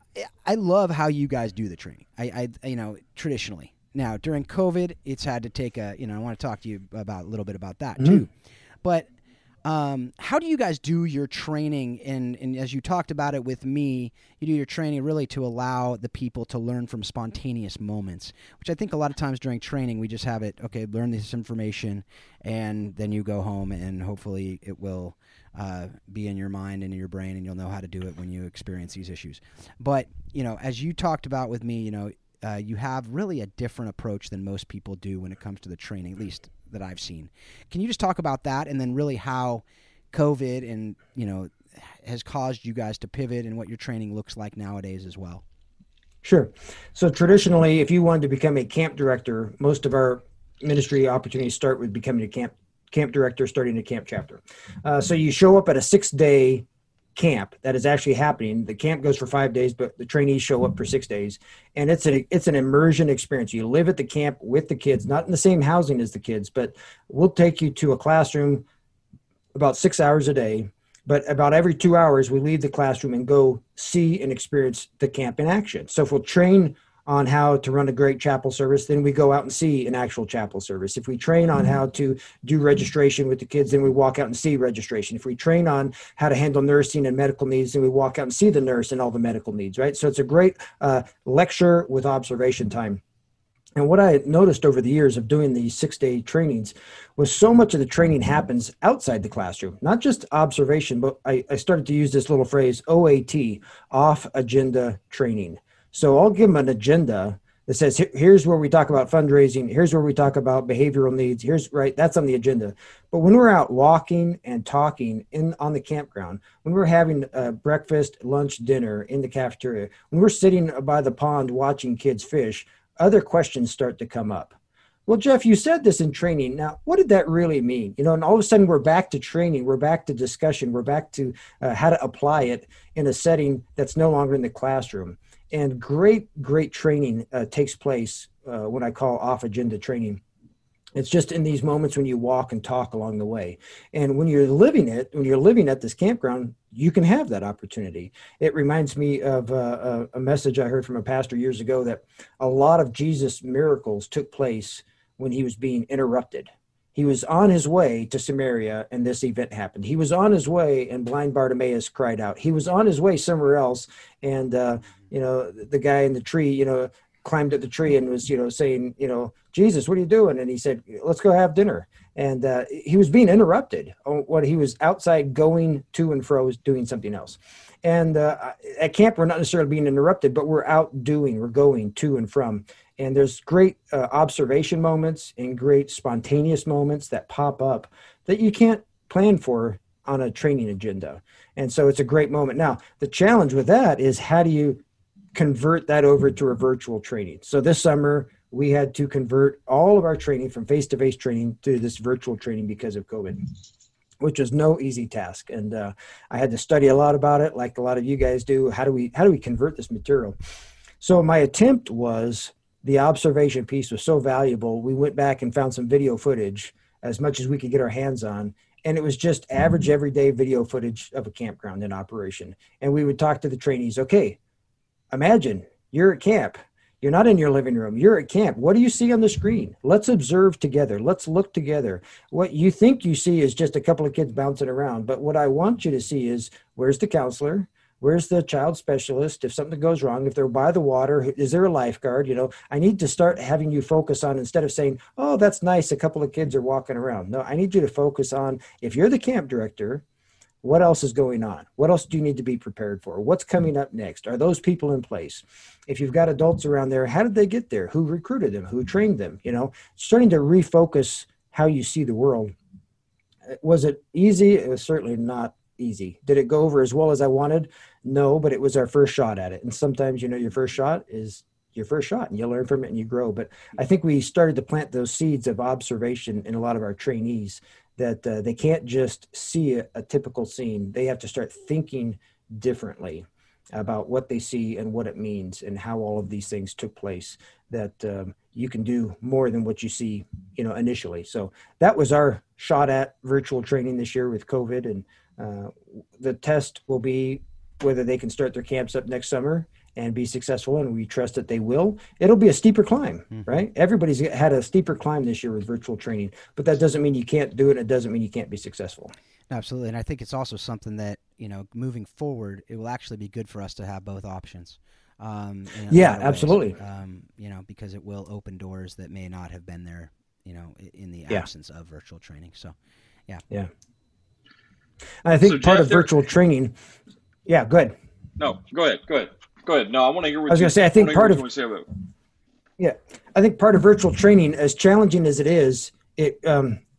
I love how you guys do the training. I you know, traditionally. Now, during COVID, it's had to take a, you know, I want to talk to you about a little bit about that too. But how do you guys do your training? And as you talked about it with me, you do your training really to allow the people to learn from spontaneous moments, which I think a lot of times during training, we just have it, okay, learn this information, and then you go home and hopefully it will be in your mind and in your brain and you'll know how to do it when you experience these issues. But, you know, as you talked about with me, you know, you have really a different approach than most people do when it comes to the training, at least that I've seen. Can you just talk about that and then really how COVID and, you know, has caused you guys to pivot and what your training looks like nowadays as well? Sure. So traditionally, if you wanted to become a camp director, most of our ministry opportunities start with becoming a camp director, starting a camp chapter. So you show up at a 6-day camp that is actually happening. The camp goes for 5 days, but the trainees show up for 6 days, and it's an immersion experience. You live at the camp with the kids, not in the same housing as the kids, but we'll take you to a classroom about 6 hours a day. But about every 2 hours, we leave the classroom and go see and experience the camp in action. So if we'll train on how to run a great chapel service, then we go out and see an actual chapel service. If we train on how to do registration with the kids, then we walk out and see registration. If we train on how to handle nursing and medical needs, then we walk out and see the nurse and all the medical needs, right? So it's a great lecture with observation time. And what I had noticed over the years of doing these 6-day trainings was so much of the training happens outside the classroom, not just observation, but I started to use this little phrase, OAT, off agenda training. So I'll give them an agenda that says, here's where we talk about fundraising. Here's where we talk about behavioral needs. That's on the agenda. But when we're out walking and talking on the campground, when we're having breakfast, lunch, dinner in the cafeteria, when we're sitting by the pond watching kids fish, other questions start to come up. Well, Jeff, you said this in training. Now, what did that really mean? You know, and all of a sudden we're back to training. We're back to discussion. We're back to how to apply it in a setting that's no longer in the classroom. And great training takes place when I call off-agenda training. It's just in these moments when you walk and talk along the way. And when you're living it, when you're living at this campground, you can have that opportunity. It reminds me of a message I heard from a pastor years ago that a lot of Jesus' miracles took place when he was being interrupted. He was on his way to Samaria and this event happened. He was on his way and blind Bartimaeus cried out. He was on his way somewhere else. And, you know, the guy in the tree, you know, climbed up the tree and was, you know, saying, you know, Jesus, what are you doing? And he said, let's go have dinner. And he was being interrupted. What he was outside going to and fro was doing something else. And at camp, we're not necessarily being interrupted, but we're out doing, we're going to and from. And there's great observation moments and great spontaneous moments that pop up that you can't plan for on a training agenda. And so it's a great moment. Now, the challenge with that is how do you convert that over to a virtual training? So this summer, we had to convert all of our training from face-to-face training to this virtual training because of COVID, which was no easy task. And I had to study a lot about it, like a lot of you guys do. How do we convert this material? So my attempt was, the observation piece was so valuable, we went back and found some video footage, as much as we could get our hands on, and it was just average everyday video footage of a campground in operation. And we would talk to the trainees, okay, imagine you're at camp. You're not in your living room. You're at camp. What do you see on the screen? Let's observe together. Let's look together. What you think you see is just a couple of kids bouncing around. But what I want you to see is, where's the counselor? Where's the child specialist? If something goes wrong, if they're by the water, is there a lifeguard? You know, I need to start having you focus on, instead of saying, oh, that's nice, a couple of kids are walking around. No, I need you to focus on, if you're the camp director, what else is going on? What else do you need to be prepared for? What's coming up next? Are those people in place? If you've got adults around there, how did they get there? Who recruited them? Who trained them? You know, starting to refocus how you see the world. Was it easy? It was certainly not easy. Did it go over as well as I wanted? No, but it was our first shot at it. And sometimes, you know, your first shot is your first shot, and you learn from it and you grow. But I think we started to plant those seeds of observation in a lot of our trainees, that they can't just see a typical scene. They have to start thinking differently about what they see and what it means and how all of these things took place, that you can do more than what you see, you know, initially. So that was our shot at virtual training this year with COVID. And the test will be whether they can start their camps up next summer and be successful, and we trust that they will. It'll be a steeper climb, right? Everybody's had a steeper climb this year with virtual training, but that doesn't mean you can't do it. It doesn't mean you can't be successful. Absolutely. And I think it's also something that, you know, moving forward, it will actually be good for us to have both options. Yeah, absolutely. You know, because it will open doors that may not have been there, you know, in the absence of virtual training. So, yeah. I think so, part of virtual training. Yeah, go ahead. No, go ahead. No, I want to hear what I was going to say. I think part of virtual training, as challenging as it is, it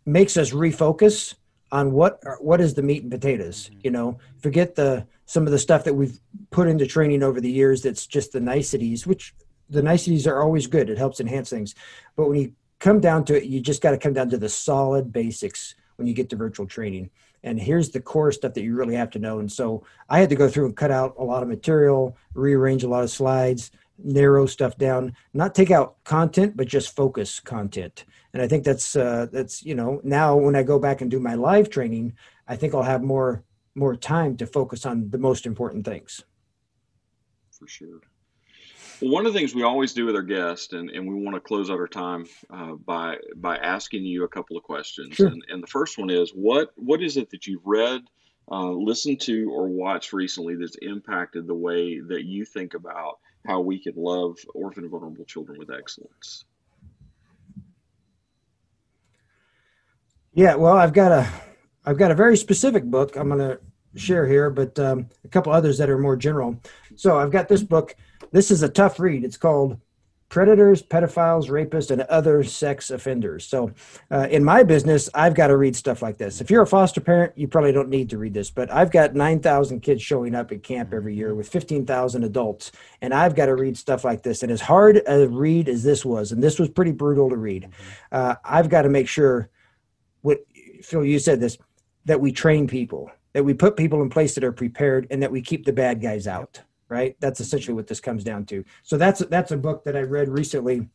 makes us refocus on what is the meat and potatoes. You know, forget some of the stuff that we've put into training over the years. That's just the niceties, which the niceties are always good. It helps enhance things. But when you come down to it, you just got to come down to the solid basics when you get to virtual training. And here's the core stuff that you really have to know. And so I had to go through and cut out a lot of material, rearrange a lot of slides, narrow stuff down, not take out content, but just focus content. And I think that's, you know, now when I go back and do my live training, I think I'll have more time to focus on the most important things. For sure. Well, one of the things we always do with our guests, and we want to close out our time by asking you a couple of questions. Sure. And the first one is, what is it that you've read, listened to, or watched recently that's impacted the way that you think about how we can love orphan and vulnerable children with excellence? Yeah, well, I've got a very specific book I'm going to share here, but a couple others that are more general. So I've got this book. This is a tough read. It's called Predators, Pedophiles, Rapists, and Other Sex Offenders. So in my business, I've got to read stuff like this. If you're a foster parent, you probably don't need to read this, but I've got 9,000 kids showing up at camp every year with 15,000 adults, and I've got to read stuff like this. And as hard a read as this was, and this was pretty brutal to read, I've got to make sure, Phil, you said this, that we train people, that we put people in place that are prepared, and that we keep the bad guys out. Right? That's essentially what this comes down to. So that's a book that I read recently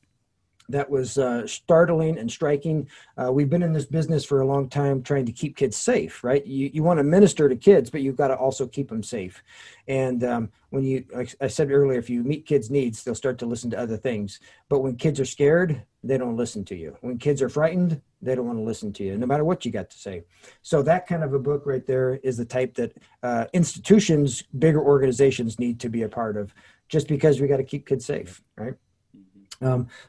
that was startling and striking. We've been in this business for a long time trying to keep kids safe, right? You want to minister to kids, but you've got to also keep them safe. And when you, like I said earlier, if you meet kids' needs, they'll start to listen to other things. But when kids are scared, they don't listen to you. When kids are frightened, they don't want to listen to you, no matter what you got to say. So that kind of a book right there is the type that institutions, bigger organizations need to be a part of, just because we got to keep kids safe, right?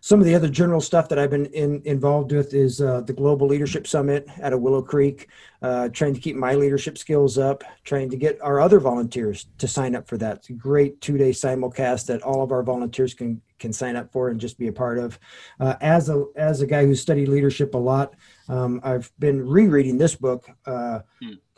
Some of the other general stuff that I've been involved with is the Global Leadership Summit out of Willow Creek, trying to keep my leadership skills up, trying to get our other volunteers to sign up for that. It's a great two-day simulcast that all of our volunteers can sign up for and just be a part of. As a guy who studied leadership a lot, I've been rereading this book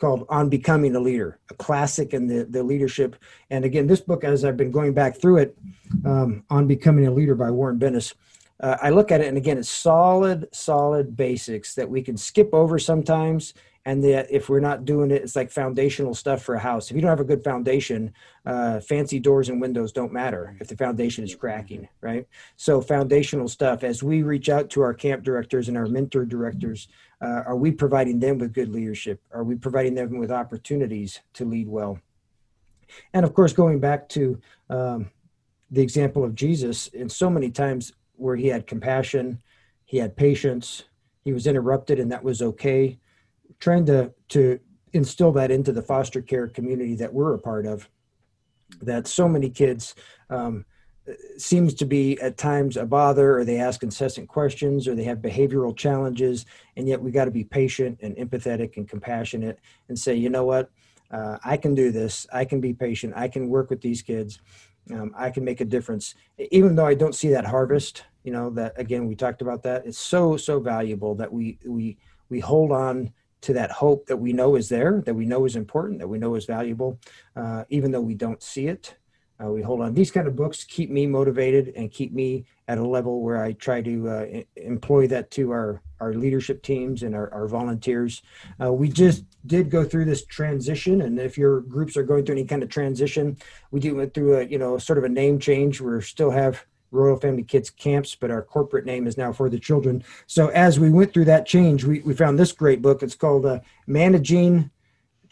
called On Becoming a Leader, a classic in the leadership. And again, this book, as I've been going back through it, On Becoming a Leader by Warren Bennis, I look at it, and again, it's solid basics that we can skip over sometimes. And that if we're not doing it, it's like foundational stuff for a house. If you don't have a good foundation, fancy doors and windows don't matter if the foundation is cracking, right? So foundational stuff, as we reach out to our camp directors and our mentor directors, are we providing them with good leadership? Are we providing them with opportunities to lead well? And of course, going back to the example of Jesus, in so many times where he had compassion, he had patience, he was interrupted, and that was okay. Trying to instill that into the foster care community that we're a part of, that so many kids seems to be at times a bother, or they ask incessant questions, or they have behavioral challenges, and yet we got to be patient and empathetic and compassionate and say, you know what, I can do this. I can be patient. I can work with these kids. I can make a difference, even though I don't see that harvest. You know, that again, we talked about that. It's so valuable that we hold on to that hope that we know is there, that we know is important, that we know is valuable, even though we don't see it. We hold on. These kind of books keep me motivated and keep me at a level where I try to employ that to our leadership teams and our volunteers. We just did go through this transition, and if your groups are going through any kind of transition, we went through a name change. We still have Royal Family Kids Camps, but our corporate name is now For the Children. So as we went through that change, we found this great book. It's called Managing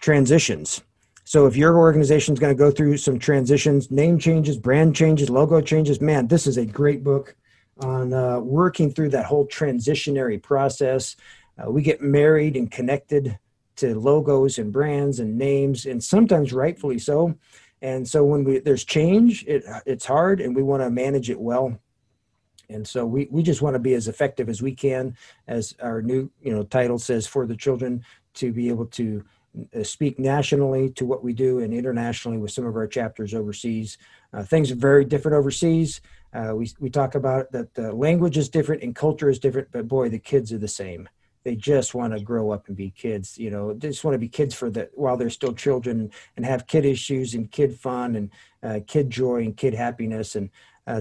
Transitions. So if your organization is going to go through some transitions, name changes, brand changes, logo changes, man, this is a great book on working through that whole transitionary process. We get married and connected to logos and brands and names, and sometimes rightfully so. And so when there's change, it's hard, and we want to manage it well. And so we just want to be as effective as we can, as our new title says, For the Children, to be able to speak nationally to what we do and internationally with some of our chapters overseas. Things are very different overseas. We talk about that the language is different and culture is different, but boy, the kids are the same. They just want to grow up and be kids, they just want to be kids while they're still children, and have kid issues and kid fun and kid joy and kid happiness. And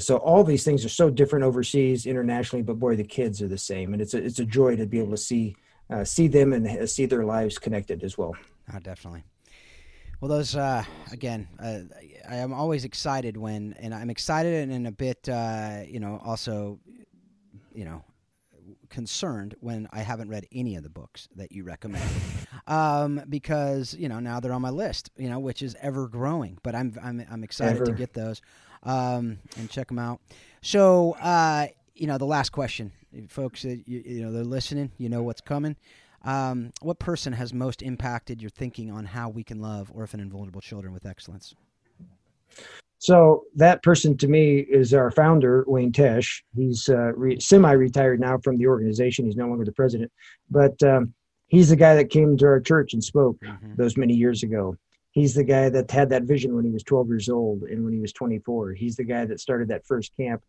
so all these things are so different overseas, internationally, but boy, the kids are the same. And it's a joy to be able to see them and see their lives connected as well. Oh, definitely. Well, those, I am always excited and a bit concerned when I haven't read any of the books that you recommend, because now they're on my list, which is ever growing. But I'm excited to get those and check them out. So the last question, folks, they're listening. You know what's coming. What person has most impacted your thinking on how we can love orphan and vulnerable children with excellence? So that person to me is our founder, Wayne Tesch. He's semi-retired now from the organization. He's no longer the president, but he's the guy that came to our church and spoke those many years ago. He's the guy that had that vision when he was 12 years old and when he was 24. He's the guy that started that first camp.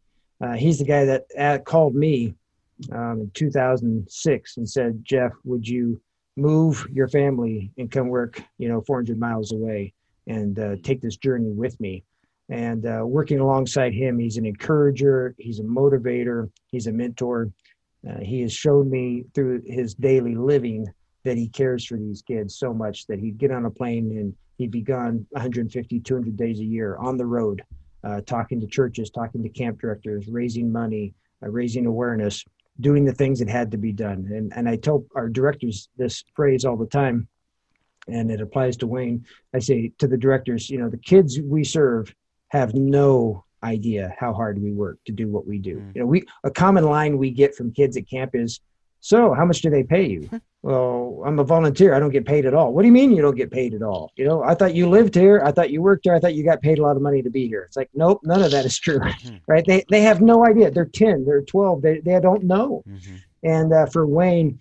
He's the guy that called me in 2006 and said, Jeff, would you move your family and come work 400 miles away and take this journey with me? And working alongside him, he's an encourager, he's a motivator, he's a mentor. He has shown me through his daily living that he cares for these kids so much that he'd get on a plane and he'd be gone 150, 200 days a year on the road, talking to churches, talking to camp directors, raising money, raising awareness, doing the things that had to be done. And I tell our directors this phrase all the time, and it applies to Wayne. I say to the directors, you know, the kids we serve have no idea how hard we work to do what we do. You know, a common line we get from kids at camp is, so how much do they pay you? Well, I'm a volunteer. I don't get paid at all. What do you mean you don't get paid at all? You know, I thought you lived here. I thought you worked here. I thought you got paid a lot of money to be here. It's like, nope, none of that is true, right? They have no idea. They're 10, they're 12. They don't know. Mm-hmm. And for Wayne,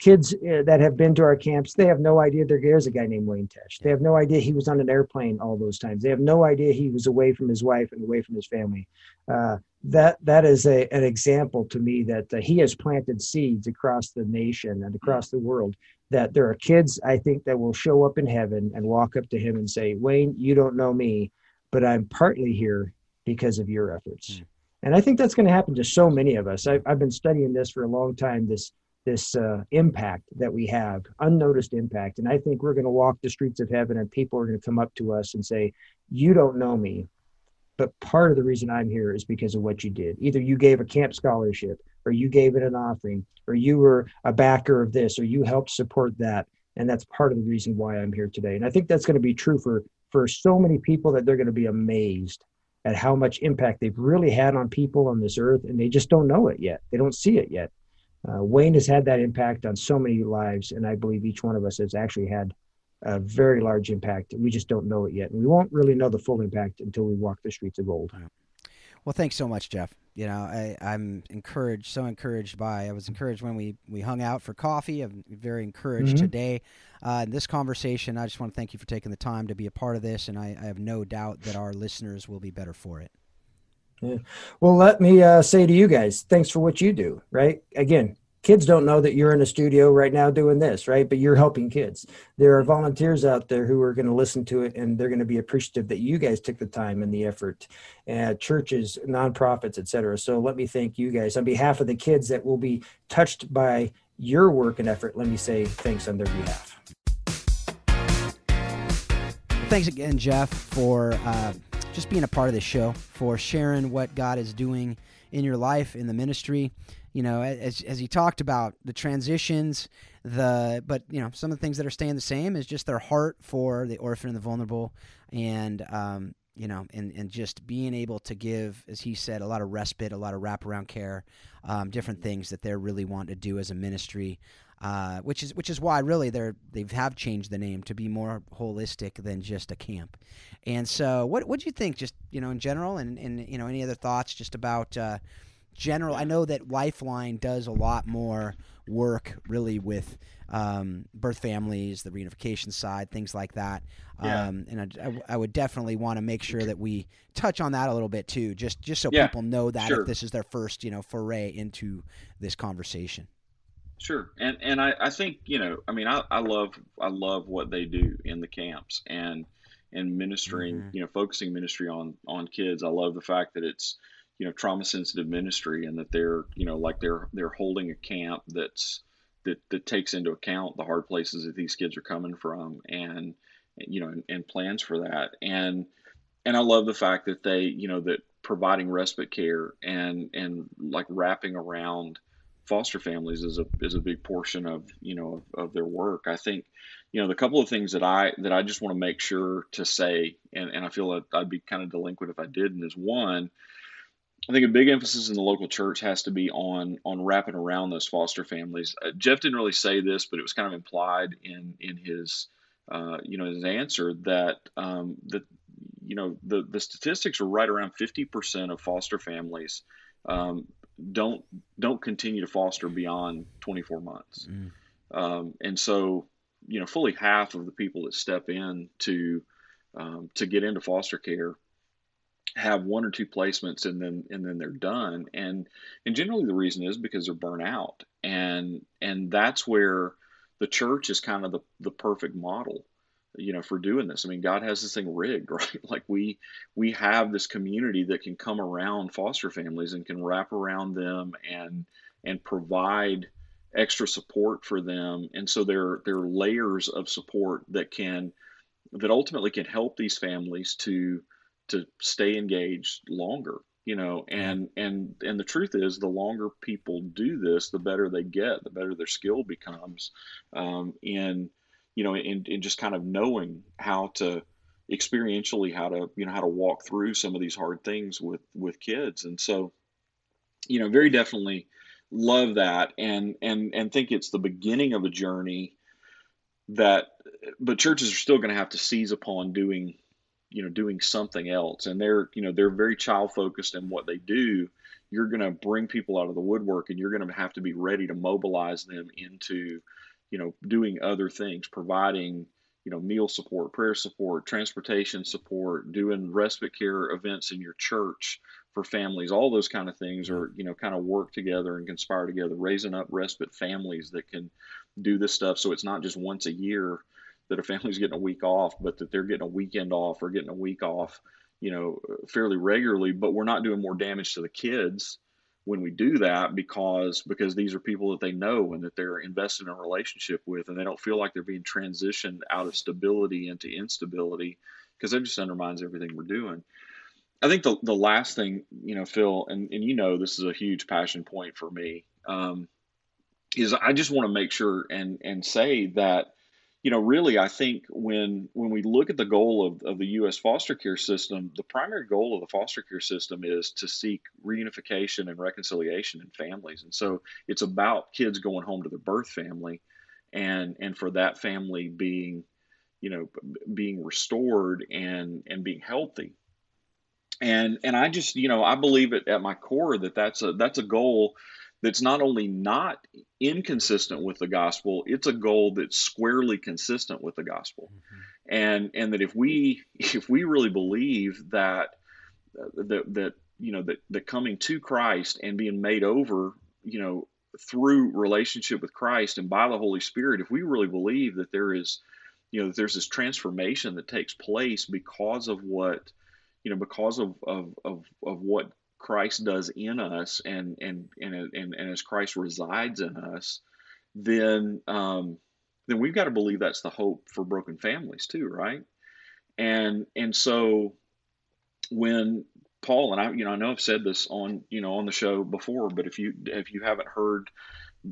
kids that have been to our camps, they have no idea there's a guy named Wayne Tesch. They have no idea he was on an airplane all those times. They have no idea he was away from his wife and away from his family. That is an example to me that he has planted seeds across the nation and across the world, that there are kids, I think, that will show up in heaven and walk up to him and say, Wayne, you don't know me, but I'm partly here because of your efforts. Mm. And I think that's going to happen to so many of us. I've been studying this for a long time, this impact that we have, unnoticed impact. And I think we're going to walk the streets of heaven and people are going to come up to us and say, you don't know me, but part of the reason I'm here is because of what you did. Either you gave a camp scholarship, or you gave it an offering, or you were a backer of this, or you helped support that. And that's part of the reason why I'm here today. And I think that's going to be true for so many people, that they're going to be amazed at how much impact they've really had on people on this earth. And they just don't know it yet. They don't see it yet. Wayne has had that impact on so many lives, and I believe each one of us has actually had a very large impact. We just don't know it yet, and we won't really know the full impact until we walk the streets of gold. Well, thanks so much, Jeff. You know, I'm encouraged, so encouraged by. I was encouraged when we hung out for coffee. I'm very encouraged today in this conversation. I just want to thank you for taking the time to be a part of this, and I have no doubt that our listeners will be better for it. Yeah. Well, let me say to you guys, thanks for what you do, right? Again, kids don't know that you're in a studio right now doing this, right? But you're helping kids. There are volunteers out there who are going to listen to it, and they're going to be appreciative that you guys took the time and the effort, churches, nonprofits, et cetera. So let me thank you guys. On behalf of the kids that will be touched by your work and effort, let me say thanks on their behalf. Thanks again, Jeff, for just being a part of this show, for sharing what God is doing in your life, in the ministry. You know, as he talked about the transitions, but you know, some of the things that are staying the same is just their heart for the orphan and the vulnerable, and you know, and just being able to give, as he said, a lot of respite, a lot of wraparound care, different things that they're really wanting to do as a ministry. Which is why really they have changed the name to be more holistic than just a camp. And so what do you think, just, you know, in general, and you know, any other thoughts just about general? I know that Lifeline does a lot more work really with birth families, the reunification side, things like that. Yeah. And I would definitely want to make sure that we touch on that a little bit too, just so people know that if this is their first, you know, foray into this conversation. Sure. And I think, you know, I mean, I love what they do in the camps and ministering, you know, focusing ministry on kids. I love the fact that it's, you know, trauma sensitive ministry, and that they're, you know, like they're holding a camp that takes into account the hard places that these kids are coming from, and, you know, and plans for that. And I love the fact that they, you know, that providing respite care and like wrapping around foster families is a big portion of, you know, of their work. I think, you know, the couple of things that I just want to make sure to say, and I feel that I'd be kind of delinquent if I didn't, is one, I think a big emphasis in the local church has to be on wrapping around those foster families. Jeff didn't really say this, but it was kind of implied in his, you know, his answer that, you know, the statistics are right around 50% of foster families, don't continue to foster beyond 24 months. And so, you know, fully half of the people that step in to get into foster care have one or two placements and then they're done. And generally the reason is because they're burnt out. And that's where the church is kind of the perfect model, you know, for doing this. I mean, God has this thing rigged, right? Like we have this community that can come around foster families and can wrap around them and provide extra support for them. And so there are layers of support that ultimately can help these families to stay engaged longer. you know, and the truth is, the longer people do this, the better they get, the better their skill becomes, in just kind of knowing how to experientially how to walk through some of these hard things with kids. And so, you know, very definitely love that, and think it's the beginning of a journey but churches are still going to have to seize upon doing something else. And they're very child focused in what they do. You're going to bring people out of the woodwork, and you're going to have to be ready to mobilize them into, doing other things, providing, meal support, prayer support, transportation support, doing respite care events in your church for families. All those kind of things are, kind of work together and conspire together, raising up respite families that can do this stuff. So it's not just once a year that a family's getting a week off, but that they're getting a weekend off or getting a week off, fairly regularly. But we're not doing more damage to the kids when we do that, because these are people that they know and that they're invested in a relationship with, and they don't feel like they're being transitioned out of stability into instability, because that just undermines everything we're doing. I think the last thing, Phil, and this is a huge passion point for me, is I just want to make sure and say that, really, I think when we look at the goal of the U.S. foster care system, the primary goal of the foster care system is to seek reunification and reconciliation in families. And so it's about kids going home to their birth family, and for that family being restored and being healthy. And I just, I believe it at my core that that's a goal that's not only not inconsistent with the gospel, it's a goal that's squarely consistent with the gospel. Mm-hmm. And that if we really believe that coming to Christ and being made over, through relationship with Christ and by the Holy Spirit, if we really believe that there is, that there's this transformation that takes place because of what Christ does in us, and as Christ resides in us, then we've got to believe that's the hope for broken families too, right? And so when Paul and I, I know I've said this on the show before, but if you haven't heard,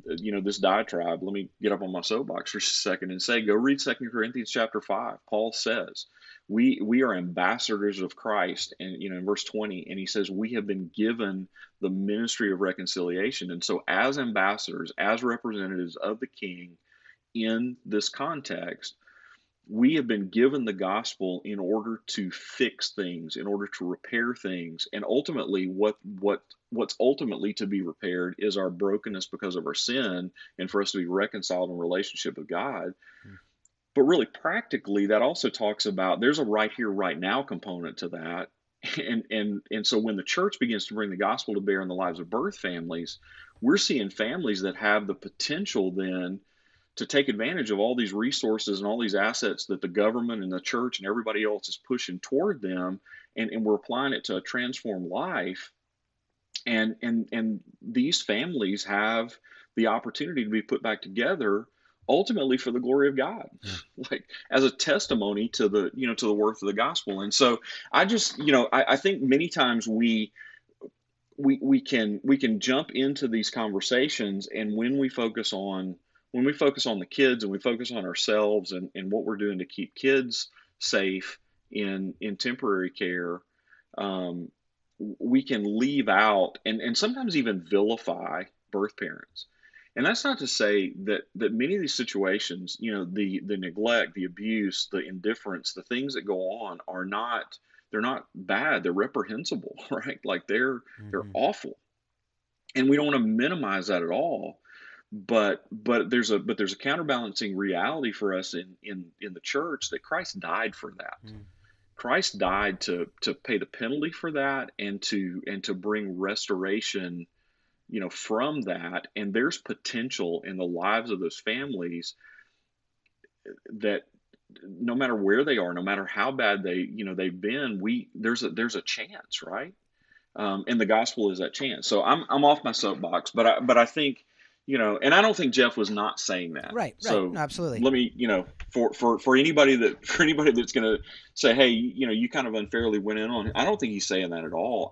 this diatribe, let me get up on my soapbox for a second and say, go read 2 Corinthians chapter 5. Paul says, we are ambassadors of Christ, and in verse 20, and he says, we have been given the ministry of reconciliation. And so as ambassadors, as representatives of the King in this context, we have been given the gospel in order to fix things, in order to repair things. And ultimately what's ultimately to be repaired is our brokenness because of our sin, and for us to be reconciled in relationship with God. Mm-hmm. But really, practically, that also talks about there's a right here, right now component to that. And so when the church begins to bring the gospel to bear in the lives of birth families, we're seeing families that have the potential then to take advantage of all these resources and all these assets that the government and the church and everybody else is pushing toward them. And we're applying it to a transformed life. And these families have the opportunity to be put back together, ultimately for the glory of God, like as a testimony to the, to the worth of the gospel. And so I just, I think many times we can jump into these conversations, and when we focus on the kids and we focus on ourselves and what we're doing to keep kids safe in temporary care, we can leave out and sometimes even vilify birth parents. And that's not to say that many of these situations, the neglect, the abuse, the indifference, the things that go on they're not bad, they're reprehensible, right? Like they're awful. And we don't want to minimize that at all. But there's a counterbalancing reality for us in the church that Christ died for that. Mm. Christ died to pay the penalty for that and to bring restoration, from that. And there's potential in the lives of those families that no matter where they are, no matter how bad they, they've been, there's a chance, right? And the gospel is that chance. So I'm off my soapbox, but I think, you know, and I don't think Jeff was not saying that. Right. So no, absolutely. Let me, you know, for anybody that's going to say, hey, you know, you kind of unfairly went in on it. I don't think he's saying that at all.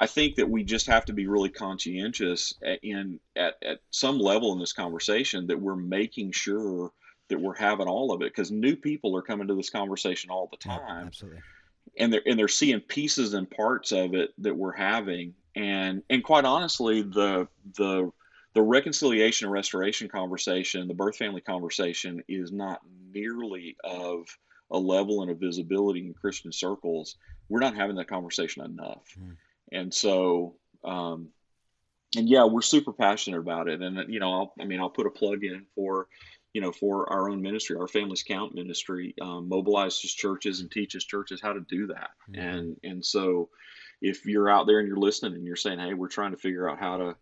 I think that we just have to be really conscientious at some level in this conversation that we're making sure that we're having all of it, because new people are coming to this conversation all the time. Absolutely. And they're seeing pieces and parts of it that we're having. And quite honestly, the reconciliation and restoration conversation, the birth family conversation, is not nearly of a level and a visibility in Christian circles. We're not having that conversation enough. Mm. And so, and yeah, we're super passionate about it. And, you know, I'll put a plug in for, you know, for our own ministry, our Families Count ministry, mobilizes churches and teaches churches how to do that. Mm-hmm. And so if you're out there and you're listening and you're saying, hey, we're trying to figure out how to,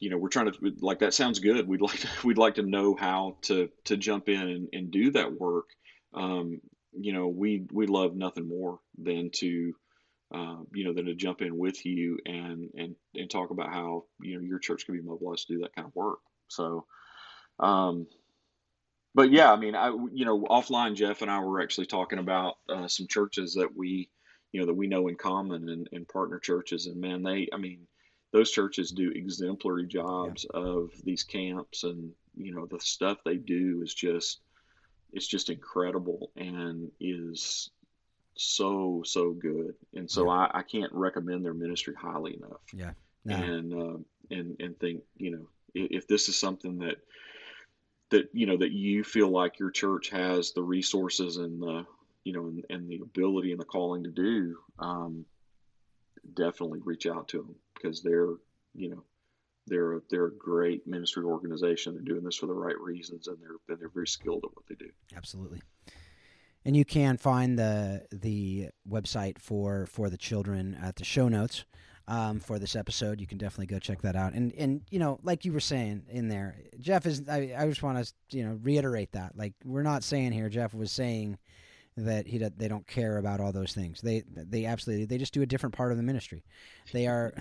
you know, we're trying to, like, that sounds good. We'd like to know how to jump in and do that work. You know, we love nothing more than to jump in with you and talk about how, you know, your church can be mobilized to do that kind of work. So, but yeah, I mean, offline, Jeff and I were actually talking about some churches that we know in common and partner churches. And man, those churches do exemplary jobs of these camps, and, you know, the stuff they do is just, it's just incredible and is so good. And so I can't recommend their ministry highly enough. Yeah. No. And think, you know, if this is something that, you know, that you feel like your church has the resources and the, you know, and the ability and the calling to do, definitely reach out to them, because they're a great ministry organization. They're doing this for the right reasons, and they're very skilled at what they do. Absolutely. And you can find the website for the Children at the show notes for this episode. You can definitely go check that out. And you know, like you were saying in there, Jeff is. I just want to, you know, reiterate that. Like, we're not saying here, Jeff was saying that they don't care about all those things. They absolutely, they just do a different part of the ministry. They are.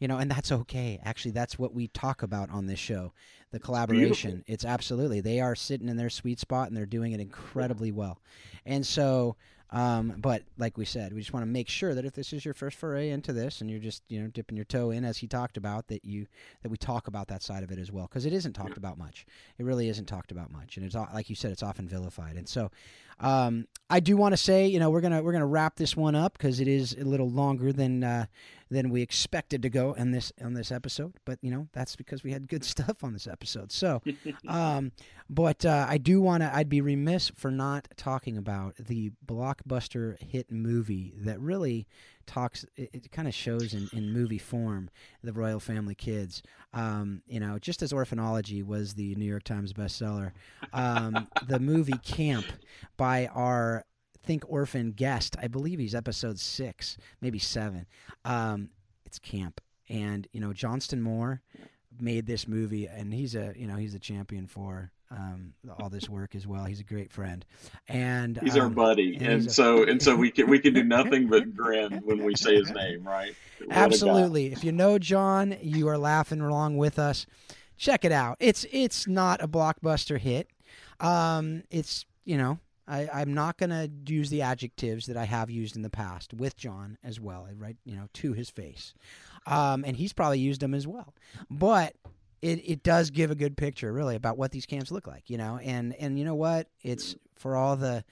You know, and that's okay. Actually, that's what we talk about on this show, the collaboration. Beautiful. It's absolutely, they are sitting in their sweet spot and they're doing it incredibly well. And so, but like we said, we just want to make sure that if this is your first foray into this and you're just, you know, dipping your toe in, as he talked about, that we talk about that side of it as well, because it isn't talked about much. It really isn't talked about much. And it's, like you said, it's often vilified. And so, I do want to say, you know, we're gonna wrap this one up, because it is a little longer than we expected to go on this episode. But you know, that's because we had good stuff on this episode. So, but I'd be remiss for not talking about the blockbuster hit movie that really talks. It kind of shows in movie form the Royal Family Kids. You know, just as Orphanology was the New York Times bestseller, the movie Camp by our Think Orphan guest, I believe he's episode 6, maybe 7. It's Camp, and you know, Johnston Moore made this movie, and he's a champion for all this work as well. He's a great friend, and he's our buddy, and so we can do nothing but grin when we say his name, right? What absolutely. If you know John, you are laughing along with us. Check it out. It's not a blockbuster hit. It's, you know, I'm not going to use the adjectives that I have used in the past with John as well. I write, you know, to his face. And he's probably used them as well. But it does give a good picture, really, about what these camps look like, you know. And you know what? It's for all the,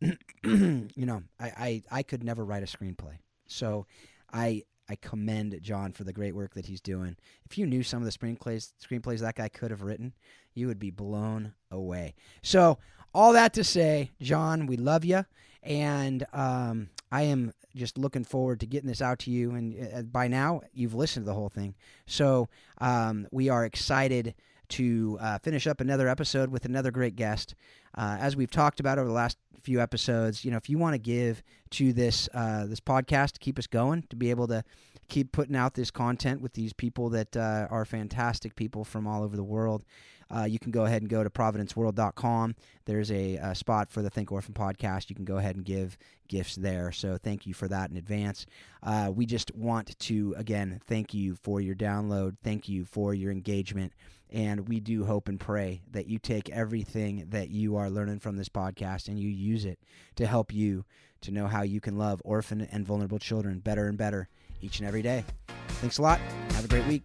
you know, I could never write a screenplay. So I commend John for the great work that he's doing. If you knew some of the screenplays that guy could have written, you would be blown away. So all that to say, John, we love you, and I am just looking forward to getting this out to you, and by now, you've listened to the whole thing. So we are excited to finish up another episode with another great guest. As we've talked about over the last few episodes, you know, if you want to give to this this podcast to keep us going, to be able to keep putting out this content with these people that are fantastic people from all over the world, you can go ahead and go to ProvidenceWorld.com. There's a spot for the Think Orphan podcast. You can go ahead and give gifts there. So thank you for that in advance. We just want to, again, thank you for your download. Thank you for your engagement. And we do hope and pray that you take everything that you are learning from this podcast and you use it to help you to know how you can love orphan and vulnerable children better and better each and every day. Thanks a lot. Have a great week.